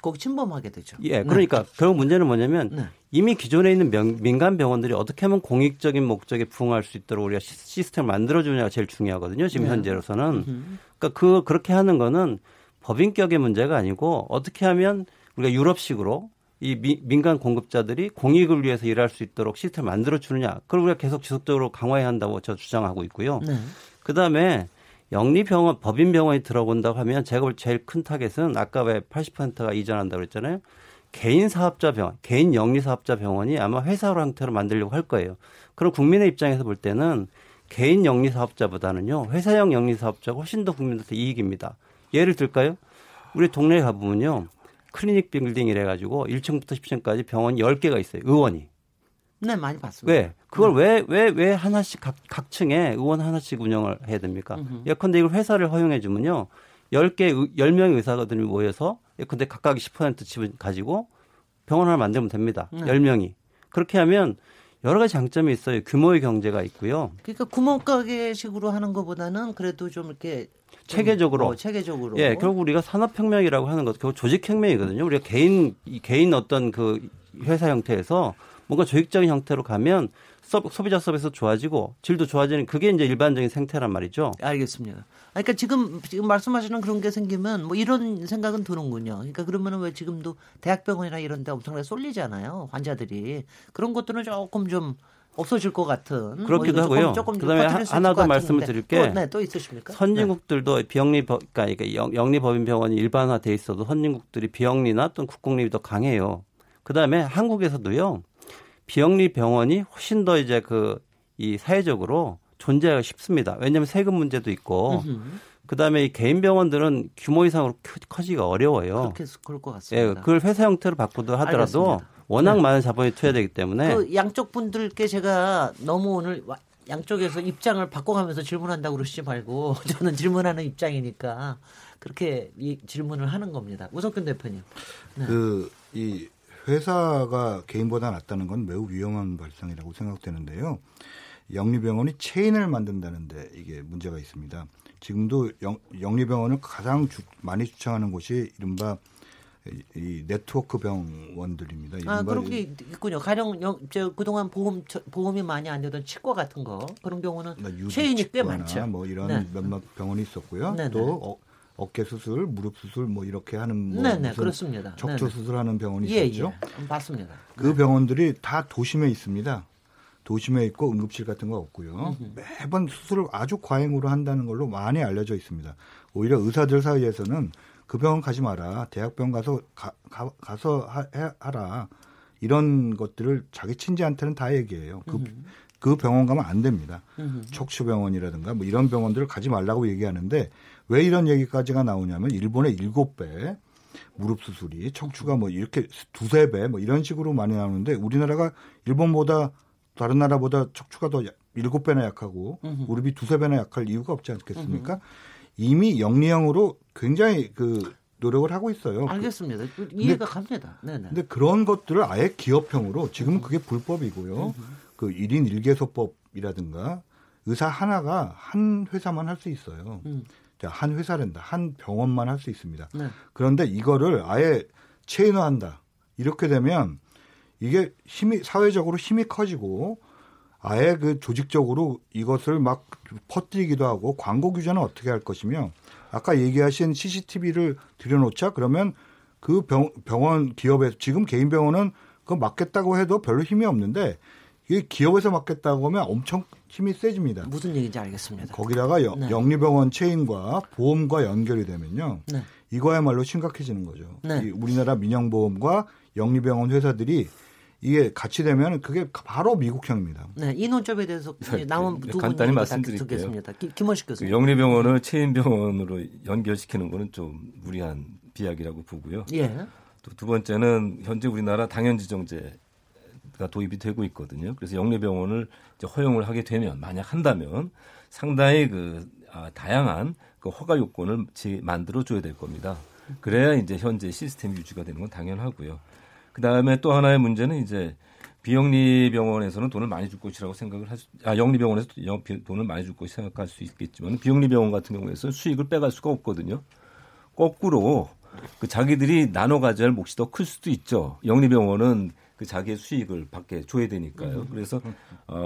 거기 침범하게 되죠. 예, 그러니까 네. 결국 문제는 뭐냐면 네. 이미 기존에 있는 민간 병원들이 어떻게 하면 공익적인 목적에 부응할 수 있도록 우리가 시스템을 만들어주느냐가 제일 중요하거든요. 지금 네. 현재로서는. 그러니까 그렇게 하는 거는 법인격의 문제가 아니고 어떻게 하면 우리가 유럽식으로 이 민간 공급자들이 공익을 위해서 일할 수 있도록 시스템을 만들어주느냐. 그걸 우리가 계속 지속적으로 강화해야 한다고 저 주장하고 있고요. 네. 그다음에 영리병원, 법인병원이 들어온다고 하면 제가 볼 제일 큰 타겟은 아까 왜 80%가 이전한다고 그랬잖아요. 개인 사업자 병원, 개인 영리 사업자 병원이 아마 회사로 형태로 만들려고 할 거예요. 그럼 국민의 입장에서 볼 때는 개인 영리 사업자보다는요. 회사형 영리 사업자가 훨씬 더 국민들한테 이익입니다. 예를 들까요? 우리 동네에 가보면요. 클리닉 빌딩이래 가지고 1층부터 10층까지 병원이 10개가 있어요. 의원이. 네, 많이 봤습니다. 왜? 그걸 왜 하나씩 각 층에 의원 하나씩 운영을 해야 됩니까? 예컨대 이걸 회사를 허용해 주면요. 10명의 의사들이 모여서 예컨대 각각 10% 지분 가지고 병원 하나 만들면 됩니다. 10명이. 그렇게 하면 여러 가지 장점이 있어요. 규모의 경제가 있고요. 그러니까 구멍가게식으로 하는 것보다는 그래도 좀 이렇게 체계적으로. 체계적으로. 예, 결국 우리가 산업혁명이라고 하는 것도 결국 조직혁명이거든요. 우리가 개인 어떤 그 회사 형태에서 뭔가 조직적인 형태로 가면 소비자 서비스도 좋아지고 질도 좋아지는 그게 이제 일반적인 생태란 말이죠. 알겠습니다. 그러니까 지금 말씀하시는 그런 게 생기면 뭐 이런 생각은 드는군요. 그러니까 그러면은 왜 지금도 대학병원이나 이런 데 엄청나게 쏠리잖아요. 환자들이. 그런 것들은 조금 좀 없어질 것 같은. 그렇기도 뭐 하고요. 그다음에 하나 더 말씀을 드릴 게 또 있으십니까? 선진국들도 네. 그러니까 영리 법인 병원이 일반화돼 있어도 선진국들이 비영리나 또는 국공립이 더 강해요. 그다음에 한국에서도요. 비영리 병원이 훨씬 더 이제 이 사회적으로 존재하기가 쉽습니다. 왜냐하면 세금 문제도 있고, 그다음에 이 개인 병원들은 규모 이상으로 커지기가 어려워요. 그럴 것 같습니다. 예, 그걸 회사 형태로 바꾸도 하더라도 알겠습니다. 워낙 많은 자본이 투여되기 때문에 양쪽 분들께 제가 너무 오늘 양쪽에서 입장을 바꿔가면서 질문한다고 그러시지 말고 저는 질문하는 입장이니까 그렇게 이 질문을 하는 겁니다. 우석균 대표님. 네. 회사가 개인보다 낫다는 건 매우 위험한 발상이라고 생각되는데요. 영리병원이 체인을 만든다는데 이게 문제가 있습니다. 지금도 영리병원을 가장 많이 주창하는 곳이 이른바 이 네트워크 병원들입니다. 그런 게 있군요. 가령 그동안 보험이 많이 안 되던 치과 같은 거 그런 경우는 체인이 꽤 많죠. 뭐 이런 몇몇 병원이 있었고요. 네네. 또 어깨 수술, 무릎 수술 뭐 이렇게 하는 그렇습니다. 척추 수술하는 병원이 있죠. 예. 맞습니다. 그 병원들이 다 도심에 있습니다. 도심에 있고 응급실 같은 거 없고요. 매번 수술을 아주 과잉으로 한다는 걸로 많이 알려져 있습니다. 오히려 의사들 사이에서는 그 병원 가지 마라. 대학병원 가서 가서 하라. 이런 것들을 자기 친지한테는 다 얘기해요. 그 병원 가면 안 됩니다. 척추병원이라든가 뭐 이런 병원들을 가지 말라고 얘기하는데 왜 이런 얘기까지가 나오냐면 일본의 7배 무릎 수술이, 청추가 뭐 이렇게 두세 배 뭐 이런 식으로 많이 나오는데, 우리나라가 일본보다 다른 나라보다 척추가 더 7배나 약하고 무릎이 두세 배나 약할 이유가 없지 않겠습니까? 이미 영리형으로 굉장히 그 노력을 하고 있어요. 알겠습니다. 이해가 갑니다. 네네. 근데 그런 것들을 아예 기업형으로, 지금은 그게 불법이고요. 그 1인 1개소법이라든가 의사 하나가 한 회사만 할 수 있어요. 자, 한 회사랜다. 한 병원만 할 수 있습니다. 네. 그런데 이거를 아예 체인화한다. 이렇게 되면 이게 힘이, 사회적으로 힘이 커지고, 아예 그 조직적으로 이것을 막 퍼뜨리기도 하고, 광고 규제는 어떻게 할 것이며, 아까 얘기하신 CCTV를 들여놓자 그러면 그 병원 기업에서, 지금 개인 병원은 그거 막겠다고 해도 별로 힘이 없는데, 이게 기업에서 막겠다고 하면 엄청 힘이 세집니다. 무슨 얘기인지 알겠습니다. 거기다가 영리병원 체인과 보험과 연결이 되면요. 네. 이거야말로 심각해지는 거죠. 네. 이 우리나라 민영보험과 영리병원 회사들이 이게 같이 되면 그게 바로 미국형입니다. 네, 이 논점에 대해서 남은 두 분이 말씀드리겠습니다. 김원식 교수님. 영리병원을 체인 병원으로 연결시키는 거는 좀 무리한 비약이라고 보고요. 예. 또 두 번째는 현재 우리나라 당연지정제가 도입이 되고 있거든요. 그래서 영리병원을 이제 허용을 하게 되면, 만약 한다면 상당히 그 다양한 그 허가 요건을 만들어 줘야 될 겁니다. 그래야 이제 현재 시스템이 유지가 되는 건 당연하고요. 그 다음에 또 하나의 문제는 이제 비영리 병원에서는 돈을 많이 줄 것이라고 생각을 할 수, 영리 병원에서 돈을 많이 줄 것이라고 생각할 수 있겠지만, 비영리 병원 같은 경우에서 수익을 빼갈 수가 없거든요. 거꾸로 그 자기들이 나눠 가져야 할 몫이 더 클 수도 있죠. 영리 병원은 그 자기의 수익을 밖에 줘야 되니까요. 그래서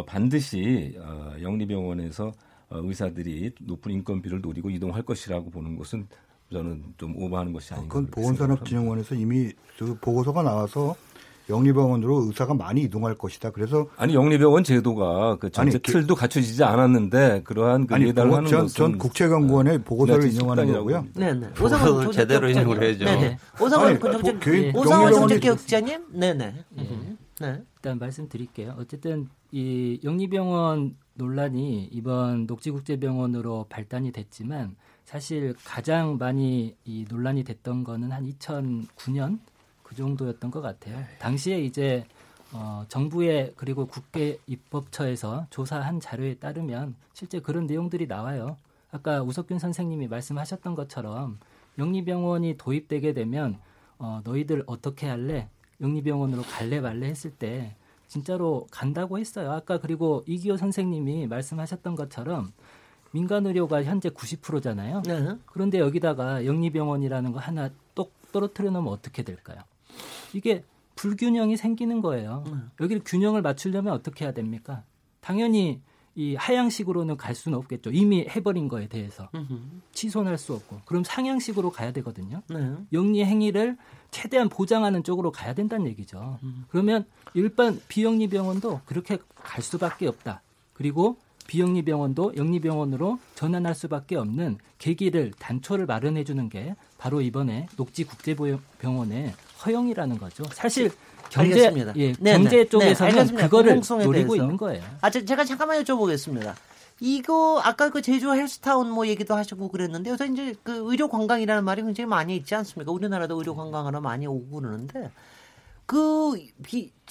반드시 영리 병원에서 의사들이 높은 인건비를 노리고 이동할 것이라고 보는 것은, 저는 좀 오버하는 것이 아닌가. 그건 보건산업진흥원에서 이미 그 보고서가 나와서 영리병원으로 의사가 많이 이동할 것이다. 그래서 아니, 영리병원 제도가 그 전체 틀도 갖춰지지 않았는데 그러한 그 예단하는 것은, 전 국책연구원의 보고서를 인용하는 거고요. 네네. 오상훈 제대로 인용을 해야죠. 네네. 오상훈 정책기획자님. 네네. 네. 일단 말씀드릴게요. 어쨌든 이 영리병원 논란이 이번 녹지국제병원으로 발단이 됐지만, 사실 가장 많이 이 논란이 됐던 거는 한 2009년 그 정도였던 것 같아요. 당시에 이제 정부의, 그리고 국회 입법처에서 조사한 자료에 따르면 실제 그런 내용들이 나와요. 아까 우석균 선생님이 말씀하셨던 것처럼 영리병원이 도입되게 되면 너희들 어떻게 할래? 영리병원으로 갈래 말래 했을 때 진짜로 간다고 했어요. 아까 그리고 이기호 선생님이 말씀하셨던 것처럼 민간의료가 현재 90%잖아요. 네. 그런데 여기다가 영리병원이라는 거 하나 똑 떨어뜨려 놓으면 어떻게 될까요? 이게 불균형이 생기는 거예요. 여기를 균형을 맞추려면 어떻게 해야 됩니까? 당연히 이 하향식으로는 갈 수는 없겠죠. 이미 해버린 거에 대해서 취소할 수 없고. 그럼 상향식으로 가야 되거든요. 네. 영리 행위를 최대한 보장하는 쪽으로 가야 된다는 얘기죠. 그러면 일반 비영리 병원도 그렇게 갈 수밖에 없다. 그리고 비영리 병원도 영리 병원으로 전환할 수밖에 없는 계기를, 단초를 마련해 주는 게 바로 이번에 녹지 국제병원의 허용이라는 거죠. 사실 경제, 예, 네, 경제 네, 쪽에서는 네, 그거를 노리고 있는 거예요. 제가 잠깐만 여쭤보겠습니다. 이거 아까 그 제주 헬스타운 뭐 얘기도 하시고 그랬는데, 요새 이제 그 의료 관광이라는 말이 굉장히 많이 있지 않습니까? 우리나라도 의료 관광하러 많이 오고 그러는데, 그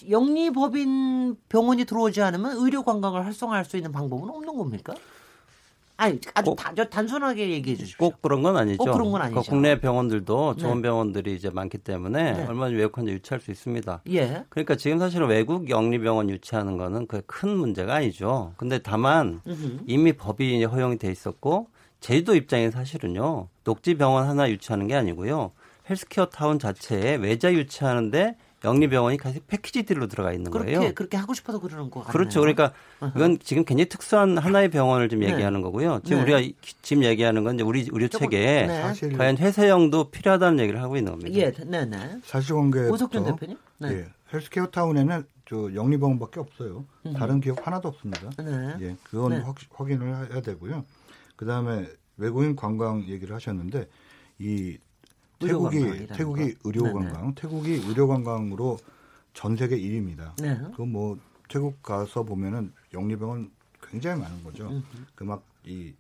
영리법인 병원이 들어오지 않으면 의료 관광을 활성화할 수 있는 방법은 없는 겁니까? 아니, 아주 단순하게 얘기해 주십시오. 꼭 그런 건 아니죠. 꼭 그런 건 아니죠. 국내 병원들도 좋은 네. 병원들이 이제 많기 때문에 네. 얼마든지 외국 환자 유치할 수 있습니다. 예. 그러니까 지금 사실은 외국 영리병원 유치하는 거는 그 큰 문제가 아니죠. 근데 다만 이미 법이 허용이 돼 있었고, 제주도 입장에 사실은요, 녹지병원 하나 유치하는 게 아니고요, 헬스케어 타운 자체에 외자 유치하는데 영리병원이 같이 패키지 딜로 들어가 있는 거예요. 그렇게 하고 싶어서 그러는 거 같아요. 그렇죠. 그러니까 이건 지금 굉장히 특수한 하나의 병원을 지금 네. 얘기하는 거고요. 지금 네. 우리가 지금 얘기하는 건 이제 우리 의료 체계에 네. 과연 회사형도 필요하다는 얘기를 하고 있는 겁니다. 예, 네네. 사실관계부터. 오석준 대표님. 네. 예, 헬스케어 타운에는 저 영리병원밖에 없어요. 다른 기업 하나도 없습니다. 네. 예, 그건 네. 확인을 해야 되고요. 그 다음에 외국인 관광 얘기를 하셨는데, 이 태국이 의료관광, 태국이 의료관광으로 전 세계 1위입니다. 네. 그 뭐 태국 가서 보면은 영리병원 굉장히 많은 거죠. 그 막 이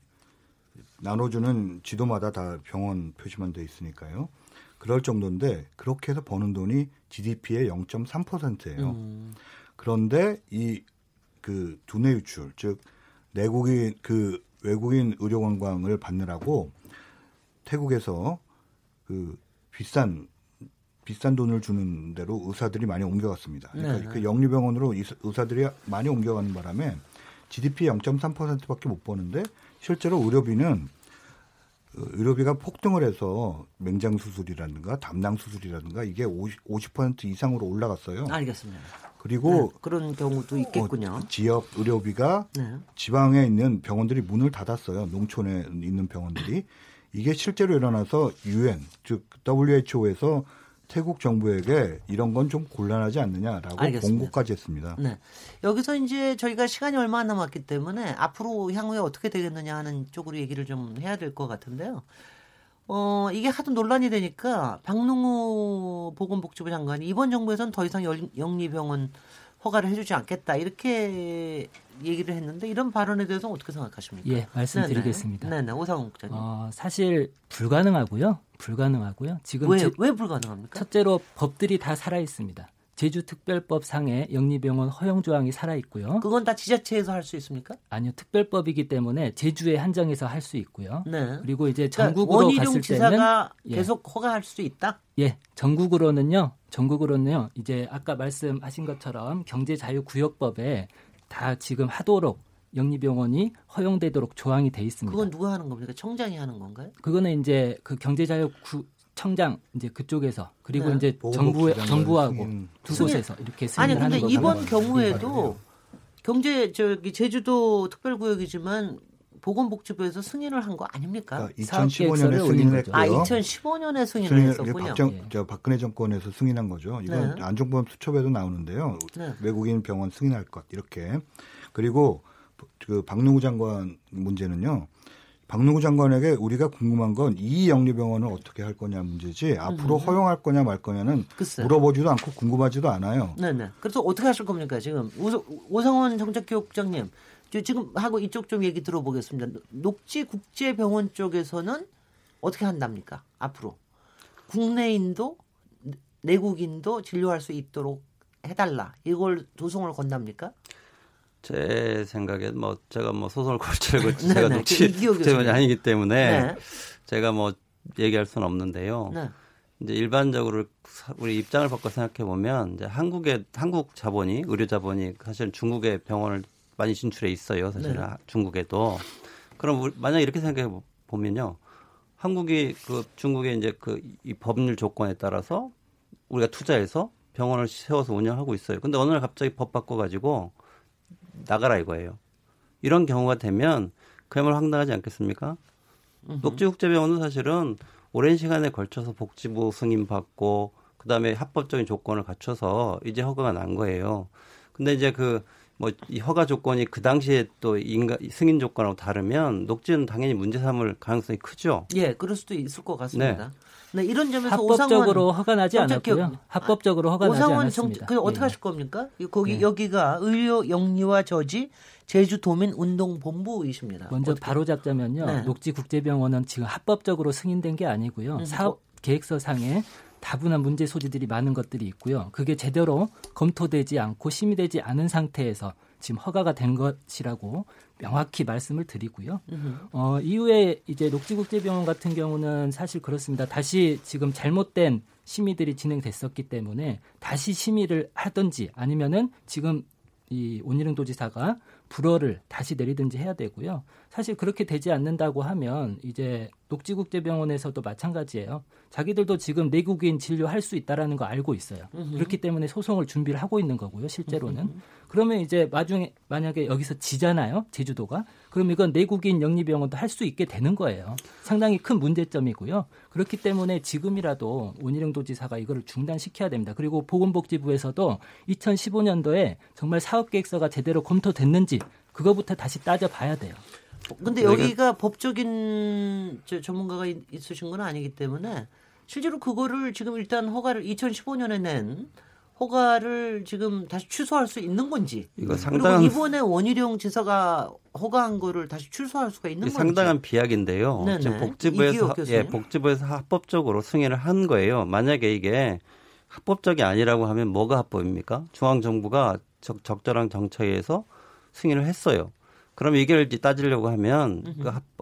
나눠주는 지도마다 다 병원 표시만 돼 있으니까요. 그럴 정도인데 그렇게 해서 버는 돈이 GDP의 0.3%예요. 그런데 이 그 두뇌 유출, 즉 내국인 그 외국인 의료 관광을 받느라고 태국에서 그 비싼 돈을 주는 대로 의사들이 많이 옮겨갔습니다. 그러니까 그 영리병원으로 의사들이 많이 옮겨가는 바람에 GDP 0.3%밖에 못 버는데 실제로 의료비가 폭등을 해서 맹장 수술이라든가 담낭 수술이라든가 이게 50% 이상으로 올라갔어요. 알겠습니다. 그리고 네, 그런 경우도 있겠군요. 지역 의료비가 네. 지방에 있는 병원들이 문을 닫았어요. 농촌에 있는 병원들이. 이게 실제로 일어나서 UN, 즉 WHO에서 태국 정부에게 이런 건 좀 곤란하지 않느냐라고 알겠습니다. 공고까지 했습니다. 네. 여기서 이제 저희가 시간이 얼마 안 남았기 때문에 앞으로 향후에 어떻게 되겠느냐 하는 쪽으로 얘기를 좀 해야 될 것 같은데요. 이게 하도 논란이 되니까 박능호 보건복지부 장관이 이번 정부에서는 더 이상 영리병원 허가를 해주지 않겠다 이렇게 얘기를 했는데 이런 발언에 대해서 어떻게 생각하십니까? 예, 말씀드리겠습니다. 네네, 오상훈 국장님. 사실 불가능하고요. 지금 왜 불가능합니까? 첫째로 법들이 다 살아 있습니다. 제주특별법 상에 영리병원 허용 조항이 살아 있고요. 그건 다 지자체에서 할 수 있습니까? 아니요, 특별법이기 때문에 제주에 한정해서 할 수 있고요. 네. 그리고 이제 전국으로 그러니까 갔을 때는 원희룡 지사가 계속 허가할 수 있다. 예, 전국으로는요. 이제 아까 말씀하신 것처럼 경제자유구역법에 다 지금 하도록 영리병원이 허용되도록 조항이 돼 있습니다. 그건 누가 하는 겁니까? 청장이 하는 건가요? 그거는 이제 그 경제자유청장 이제 그쪽에서 그리고 네. 이제 정부하고 두 곳에서 이렇게 승인을 하는 거죠. 아니 근데 이번 경우에도 제주도 특별구역이지만 보건복지부에서 승인을 한 거 아닙니까? 2015년에 승인을 했고요. 2015년에 승인을 했었군요. 박근혜 정권에서 승인한 거죠. 이건 네. 안종범 수첩에도 나오는데요. 네. 외국인 병원 승인할 것 이렇게. 그리고 그 박능우 장관 문제는요. 박능우 장관에게 우리가 궁금한 건 이 영리병원을 어떻게 할 거냐 문제지 앞으로 허용할 거냐 말 거냐는 글쎄요. 물어보지도 않고 궁금하지도 않아요. 네네. 그래서 어떻게 하실 겁니까 지금? 오상원 정책교육국장님. 지금 하고 이쪽 좀 얘기 들어보겠습니다. 녹지국제병원 쪽에서는 어떻게 한답니까? 앞으로 국내인도 내국인도 진료할 수 있도록 해달라. 이걸 조성을 건답니까? 제 생각엔 제가 소설 고치려고 제가 녹지국제병원이 아니기 때문에 네. 제가 얘기할 수는 없는데요. 네. 이제 일반적으로 우리 입장을 바꿔 생각해 보면 이제 한국 자본이 의료 자본이 사실 중국의 병원을 많이 진출해 있어요. 사실은 네. 중국에도. 그럼 만약 이렇게 생각해 보면요, 한국이 중국의 이제 이 법률 조건에 따라서 우리가 투자해서 병원을 세워서 운영하고 있어요. 그런데 어느 날 갑자기 법 바꿔가지고 나가라 이거예요. 이런 경우가 되면 그야말로 황당하지 않겠습니까? 녹지국제병원은 사실은 오랜 시간에 걸쳐서 복지부 승인 받고 그 다음에 합법적인 조건을 갖춰서 이제 허가가 난 거예요. 근데 이제 이 허가 조건이 그 당시에 또 승인 조건하고 다르면 녹지는 당연히 문제 삼을 가능성이 크죠. 예, 그럴 수도 있을 것 같습니다. 네, 네 이런 점에서 합법적으로 허가 나지 않았고요. 합법적으로 허가 나지 않았습니다. 그 어떻게 하실 겁니까? 여기가 의료 영리와 저지 제주도민 운동본부이십니다. 먼저 바로 잡자면요, 네. 녹지국제병원은 지금 합법적으로 승인된 게 아니고요. 사업 계획서상에 다분한 문제 소지들이 많은 것들이 있고요. 그게 제대로 검토되지 않고 심의되지 않은 상태에서 지금 허가가 된 것이라고 명확히 말씀을 드리고요. 이후에 이제 녹지국제병원 같은 경우는 사실 그렇습니다. 다시 지금 잘못된 심의들이 진행됐었기 때문에 다시 심의를 하든지 아니면은 지금 이 온일흥 도지사가 불허를 다시 내리든지 해야 되고요. 사실 그렇게 되지 않는다고 하면 이제 녹지국제병원에서도 마찬가지예요. 자기들도 지금 내국인 진료할 수 있다라는 거 알고 있어요. 그렇기 때문에 소송을 준비를 하고 있는 거고요. 실제로는. 그러면 이제 만약에 여기서 지잖아요. 제주도가. 그럼 이건 내국인 영리병원도 할 수 있게 되는 거예요. 상당히 큰 문제점이고요. 그렇기 때문에 지금이라도 온일흥 도지사가 이거를 중단시켜야 됩니다. 그리고 보건복지부에서도 2015년도에 정말 사업계획서가 제대로 검토됐는지 그거부터 다시 따져봐야 돼요. 근데 여기가 법적인 전문가가 있으신 건 아니기 때문에 실제로 그거를 지금 일단 허가를 2015년에 낸 허가를 지금 다시 취소할 수 있는 건지, 이거 상당한, 그리고 이번에 원희룡 지사가 허가한 거를 다시 취소할 수가 있는 건지. 상당한 비약인데요. 네네. 지금 복지부에서, 예, 복지부에서 합법적으로 승인을 한 거예요. 만약에 이게 합법적이 아니라고 하면 뭐가 합법입니까? 중앙정부가 적절한 정책에서 승인을 했어요. 그럼 이걸 따지려고 하면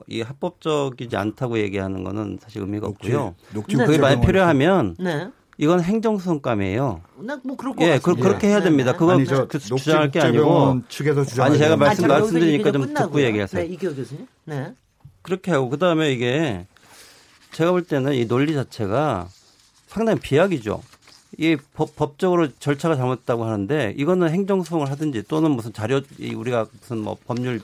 이 합법적이지 않다고 얘기하는 거는 사실 의미가 없고요. 녹지국제병원. 그게 만약 필요하면 네. 이건 행정수송감이에요. 뭐 그럴 것 같습니다. 예, 그렇게 해야 됩니다. 네. 그건 아니, 주장할 게 아니고. 측에서 아니 제가 말씀드리니까 좀 끝나고요. 듣고 얘기하세요. 네, 이기호 교수님. 네. 그렇게 하고 그다음에 이게 제가 볼 때는 이 논리 자체가 상당히 비약이죠. 이 법적으로 절차가 잘못됐다고 하는데 이거는 행정소송을 하든지 또는 무슨 자료, 우리가 무슨 뭐 법률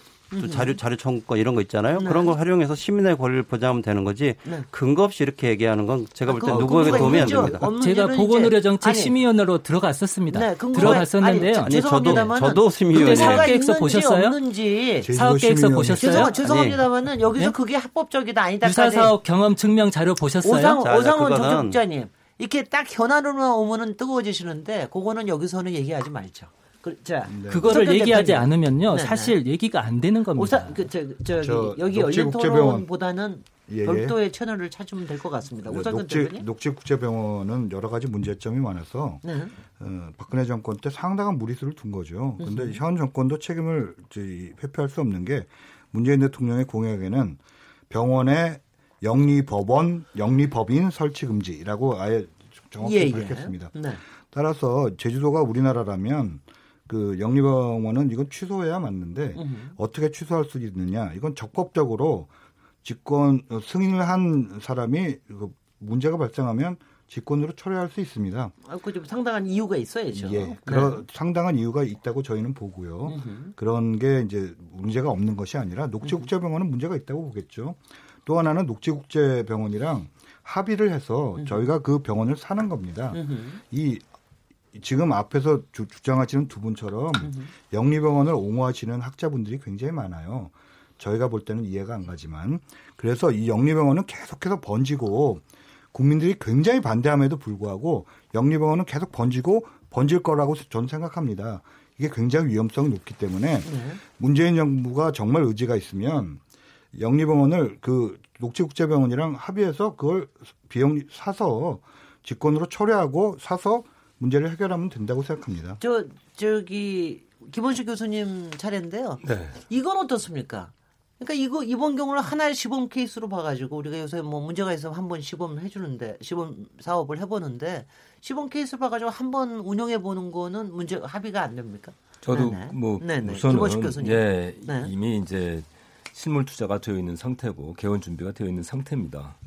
자료 청구권 이런 거 있잖아요. 네. 그런 걸 활용해서 시민의 권리를 보장하면 되는 거지. 네. 근거 없이 이렇게 얘기하는 건 제가 볼 때 누구에게 도움이 있는지, 안 됩니다. 제가 보건의료 정책 심의위원회로 들어갔었습니다. 네, 들어갔었는데요. 아니 저도 심의위원회. 사업계획서 보셨어요? 없는지. 사업계획서 보셨어요? 죄송합니다만은 여기서 네? 그게 합법적이다 아니다. 유사사업 경험 증명 자료 보셨어요? 오상훈 정책국장님. 이렇게 딱 현안으로만 오면은 뜨거워지시는데 그거는 여기서는 얘기하지 말죠. 자, 네. 그거를 얘기하지 않으면요, 네. 사실 얘기가 안 되는 겁니다. 여기 열린 토론보다는 예. 별도의 채널을 찾으면 될 것 같습니다. 녹지국제병원은 여러 가지 문제점이 많아서 네. 박근혜 정권 때 상당한 무리수를 둔 거죠. 그런데 현 정권도 책임을 회피할 수 없는 게 문재인 대통령의 공약에는 병원의 영리법원, 영리법인 설치 금지라고 아예 정확히 밝혔습니다. 네. 따라서 제주도가 우리나라라면 그 영리병원은 이건 취소해야 맞는데 어떻게 취소할 수 있느냐. 이건 적법적으로 직권 승인을 한 사람이 문제가 발생하면 직권으로 철회할 수 있습니다. 그 좀 상당한 이유가 있어야죠. 예, 네. 상당한 이유가 있다고 저희는 보고요. 그런 게 이제 문제가 없는 것이 아니라 녹지국제병원은 문제가 있다고 보겠죠. 또 하나는 녹지국제병원이랑 합의를 해서 저희가 그 병원을 사는 겁니다. 이 지금 앞에서 주장하시는 두 분처럼 영리병원을 옹호하시는 학자분들이 굉장히 많아요. 저희가 볼 때는 이해가 안 가지만. 그래서 이 영리병원은 계속해서 번지고 국민들이 굉장히 반대함에도 불구하고 영리병원은 계속 번지고 번질 거라고 저는 생각합니다. 이게 굉장히 위험성이 높기 때문에 문재인 정부가 정말 의지가 있으면 영리병원을 그 녹지국제병원이랑 합의해서 그걸 비영리 사서 직권으로 철회하고 사서 문제를 해결하면 된다고 생각합니다. 저기 김원식 교수님 차례인데요. 네. 이건 어떻습니까? 그러니까 이번 경우를 하나의 시범 케이스로 봐가지고 우리가 요새 뭐 문제가 있으면 한번 시범을 해주는데 시범 사업을 해보는데 시범 케이스를 봐가지고 한번 운영해 보는 거는 문제 합의가 안 됩니까? 저도 네네. 뭐 네네. 우선은 김원식 교수님. 네. 네. 이미 이제 실물 투자가 되어 있는 상태고 개원 준비가 되어 있는 상태입니다.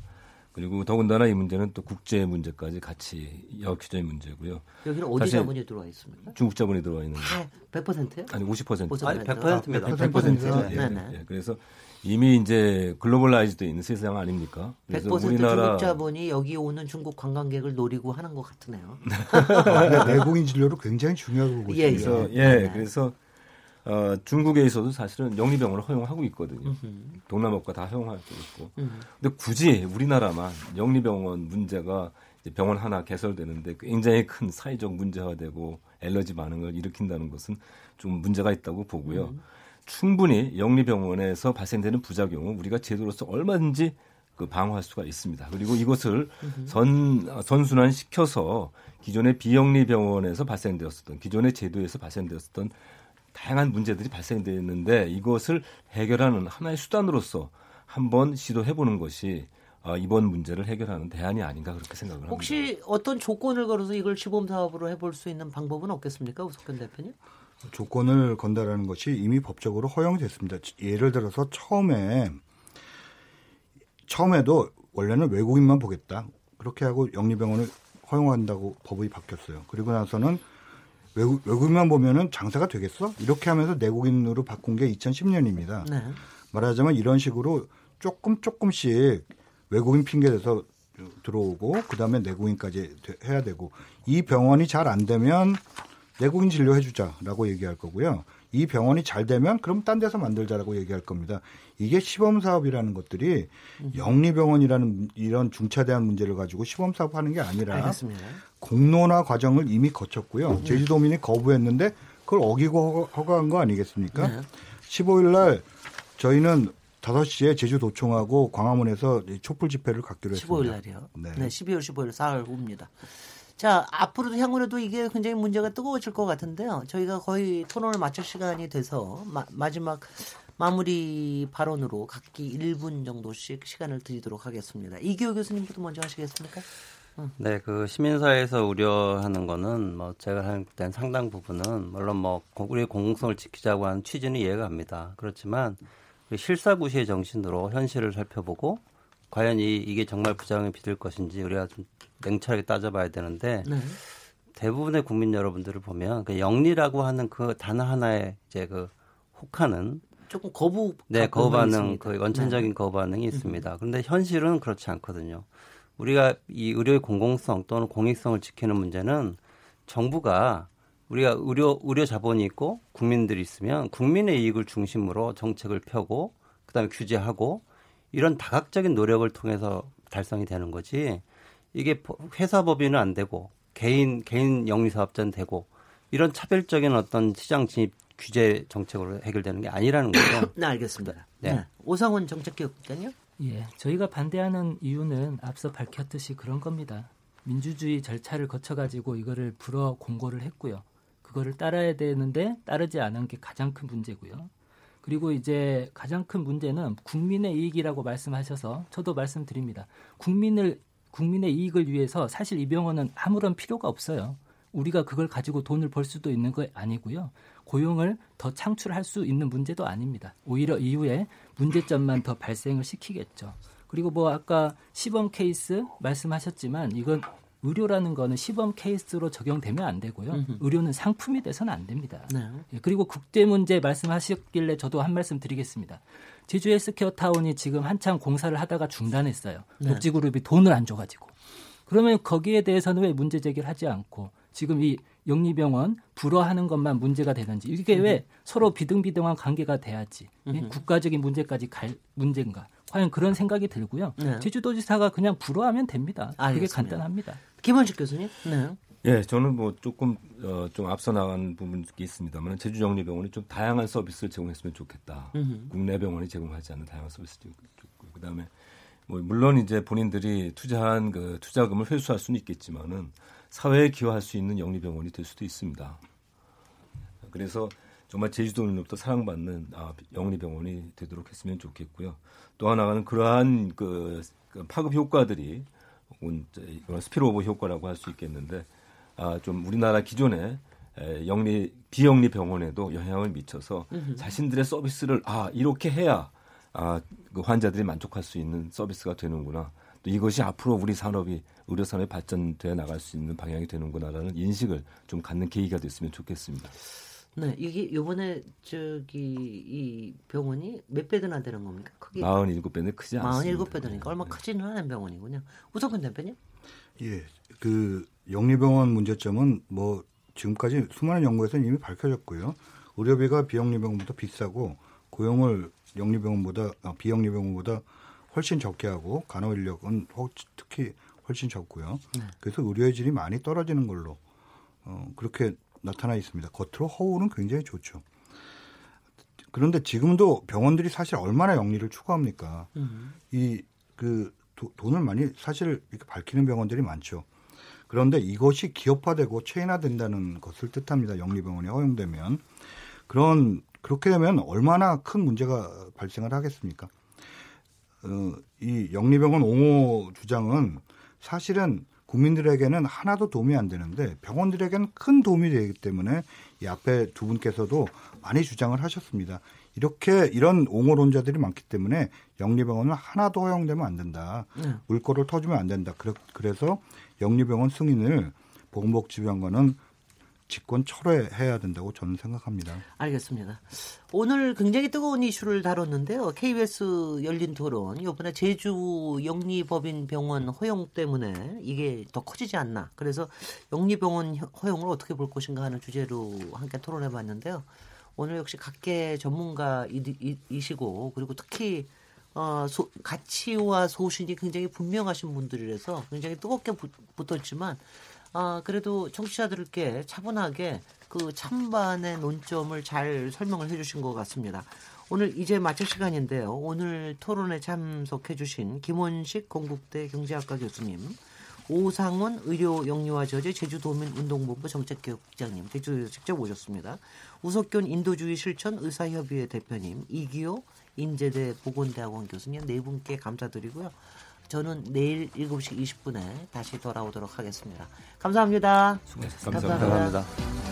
그리고 더군다나 이 문제는 또 국제 문제까지 같이 엮여진 문제고요. 여기는 어디 자본이 들어와 있습니까? 중국 자본이 들어와 있는 거예요. 100%예요? 아니 50%. 아니 100%입니다. 100%. 예. 네. 그래서 이미 이제 글로벌라이즈되어 있는 세상 아닙니까? 그래서 100% 우리나라 중국 자본이 여기 오는 중국 관광객을 노리고 하는 것 같으네요. 내국인 진료로 굉장히 중요하고 보시죠. 그래서 중국에서도 사실은 영리병원을 허용하고 있거든요. 동남아과 다 허용하고 있고. 근데 굳이 우리나라만 영리병원 문제가 이제 병원 하나 개설되는데 굉장히 큰 사회적 문제화되고 엘러지 반응을 일으킨다는 것은 좀 문제가 있다고 보고요. 충분히 영리병원에서 발생되는 부작용은 우리가 제도로서 얼마든지 그 방어할 수가 있습니다. 그리고 이것을 선순환시켜서 기존의 비영리병원에서 발생되었던 기존의 제도에서 발생되었던 다양한 문제들이 발생되었는데 이것을 해결하는 하나의 수단으로서 한번 시도해보는 것이 이번 문제를 해결하는 대안이 아닌가 그렇게 생각을 합니다. 혹시 어떤 조건을 걸어서 이걸 시범사업으로 해볼 수 있는 방법은 없겠습니까? 우석현 대표님. 조건을 건다라는 것이 이미 법적으로 허용됐습니다. 예를 들어서 처음에도 원래는 외국인만 보겠다. 그렇게 하고 영리병원을 허용한다고 법이 바뀌었어요. 그리고 나서는 외국인만 보면은 장사가 되겠어? 이렇게 하면서 내국인으로 바꾼 게 2010년입니다. 네. 말하자면 이런 식으로 조금씩 외국인 핑계대서 들어오고 그다음에 내국인까지 해야 되고 이 병원이 잘 안 되면 내국인 진료해 주자라고 얘기할 거고요. 이 병원이 잘 되면 그럼 딴 데서 만들자라고 얘기할 겁니다. 이게 시범사업이라는 것들이 영리병원이라는 이런 중차대한 문제를 가지고 시범사업하는 게 아니라 알겠습니다. 공론화 과정을 이미 거쳤고요. 제주도민이 거부했는데 그걸 어기고 허가한 거 아니겠습니까? 네. 15일 날 저희는 5시에 제주도청하고 광화문에서 촛불 집회를 갖기로 했습니다. 15일 날이요? 네. 네, 12월 15일 사흘 후입니다. 자, 앞으로도 향후로도 이게 굉장히 문제가 뜨거워질 것 같은데요. 저희가 거의 토론을 마칠 시간이 돼서 마지막 마무리 발언으로 각기 1분 정도씩 시간을 드리도록 하겠습니다. 이기호 교수님부터 먼저 하시겠습니까? 네, 그 시민사회에서 우려하는 거는 뭐 제가 할 땐 상당 부분은 물론 뭐 우리의 공공성을 지키자고 하는 취지는 이해가 갑니다. 그렇지만 실사구시의 정신으로 현실을 살펴보고 과연 이게 정말 부작용이 빚을 것인지 우리가 좀 냉철하게 따져봐야 되는데 네. 대부분의 국민 여러분들을 보면 그 영리라고 하는 그 단어 하나에 이제 그 혹하는 조금 거부 반응, 그 원천적인 네. 거부 반응이 있습니다. 그런데 현실은 그렇지 않거든요. 우리가 이 의료의 공공성 또는 공익성을 지키는 문제는 정부가 우리가 의료 자본이 있고 국민들이 있으면 국민의 이익을 중심으로 정책을 펴고 그다음에 규제하고 이런 다각적인 노력을 통해서 달성이 되는 거지 이게 회사 법인은 안 되고 개인 영리사업자는 되고 이런 차별적인 어떤 시장 진입 규제 정책으로 해결되는 게 아니라는 거죠. 네, 알겠습니다. 네. 네. 오상훈 정책기획단요? 예, 저희가 반대하는 이유는 앞서 밝혔듯이 그런 겁니다. 민주주의 절차를 거쳐가지고 이거를 불어 공고를 했고요. 그거를 따라야 되는데 따르지 않은 게 가장 큰 문제고요. 그리고 이제 가장 큰 문제는 국민의 이익이라고 말씀하셔서 저도 말씀드립니다. 국민의 이익을 위해서 사실 이 병원은 아무런 필요가 없어요. 우리가 그걸 가지고 돈을 벌 수도 있는 거 아니고요. 고용을 더 창출할 수 있는 문제도 아닙니다. 오히려 이후에 문제점만 더 발생을 시키겠죠. 그리고 뭐 아까 시범 케이스 말씀하셨지만 이건 의료라는 거는 시범 케이스로 적용되면 안 되고요. 의료는 상품이 돼서는 안 됩니다. 네. 예, 그리고 국제 문제 말씀하셨길래 저도 한 말씀 드리겠습니다. 제주 헬스케어 타운이 지금 한참 공사를 하다가 중단했어요. 네. 녹지그룹이 돈을 안 줘가지고. 그러면 거기에 대해서는 왜 문제 제기를 하지 않고 지금 이 영리병원 불허하는 것만 문제가 되는지. 이게 왜 서로 비등비등한 관계가 돼야지. 예? 국가적인 문제까지 갈 문제인가. 과연 그런 생각이 들고요. 네. 제주도지사가 그냥 불허하면 됩니다. 그게 간단합니다. 김원식 교수님. 네. 예, 저는 뭐 조금 좀 앞서 나간 부분이 있습니다만 제주 영리병원이 좀 다양한 서비스를 제공했으면 좋겠다. 국내 병원이 제공하지 않는 다양한 서비스도 좋고 그다음에 뭐 물론 이제 본인들이 투자한 그 투자금을 회수할 수는 있겠지만은 사회에 기여할 수 있는 영리병원이 될 수도 있습니다. 그래서 정말 제주도민으로부터 사랑받는 영리병원이 되도록 했으면 좋겠고요. 또 하나는 그러한 그 파급 효과들이 이런 스피로오버 효과라고 할 수 있겠는데 좀 우리나라 기존의 비영리 병원에도 영향을 미쳐서 자신들의 서비스를 이렇게 해야 그 환자들이 만족할 수 있는 서비스가 되는구나. 또 이것이 앞으로 우리 산업이 의료산업이 발전되어 나갈 수 있는 방향이 되는구나라는 인식을 좀 갖는 계기가 됐으면 좋겠습니다. 네, 이게 이번에 이 병원이 몇 배나 되는 겁니까? 크기 47배는 크지 않습니다. 47배니까 얼마 크지는 않은 병원이군요. 우석훈 대표님? 예, 그 영리병원 문제점은 뭐 지금까지 수많은 연구에서 이미 밝혀졌고요. 의료비가 비영리병원보다 비싸고 고용을 비영리병원보다 훨씬 적게 하고 간호 인력은 특히 훨씬 적고요. 네. 그래서 의료의 질이 많이 떨어지는 걸로 그렇게 나타나 있습니다. 겉으로 허울은 굉장히 좋죠. 그런데 지금도 병원들이 사실 얼마나 영리를 추구합니까? 돈을 많이 사실 이렇게 밝히는 병원들이 많죠. 그런데 이것이 기업화되고 체인화된다는 것을 뜻합니다. 영리병원이 허용되면. 그렇게 되면 얼마나 큰 문제가 발생을 하겠습니까? 이 영리병원 옹호 주장은 사실은 국민들에게는 하나도 도움이 안 되는데 병원들에게는 큰 도움이 되기 때문에 이 앞에 두 분께서도 많이 주장을 하셨습니다. 이런 옹호론자들이 많기 때문에 영리병원은 하나도 허용되면 안 된다. 물꼬를 터주면 안 된다. 그래서 영리병원 승인을 보건복지부 장관은 직권 철회해야 된다고 저는 생각합니다. 알겠습니다. 오늘 굉장히 뜨거운 이슈를 다뤘는데요. KBS 열린 토론 이번에 제주 영리법인 병원 허용 때문에 이게 더 커지지 않나. 그래서 영리병원 허용을 어떻게 볼 것인가 하는 주제로 함께 토론해봤는데요. 오늘 역시 각계 전문가이시고 그리고 특히 가치와 소신이 굉장히 분명하신 분들이라서 굉장히 뜨겁게 붙었지만 그래도 청취자들께 차분하게 그 찬반의 논점을 잘 설명을 해주신 것 같습니다. 오늘 이제 마칠 시간인데요. 오늘 토론에 참석해주신 김원식 공국대 경제학과 교수님, 오상훈 의료영유아 저자 제주도민운동본부 정책교육장님 제주에서 직접 오셨습니다. 우석균 인도주의 실천 의사협의회 대표님, 이기호 인제대 보건대학원 교수님 네 분께 감사드리고요. 저는 내일 7시 20분에 다시 돌아오도록 하겠습니다. 감사합니다. 수고하셨습니다. 감사합니다. 감사합니다.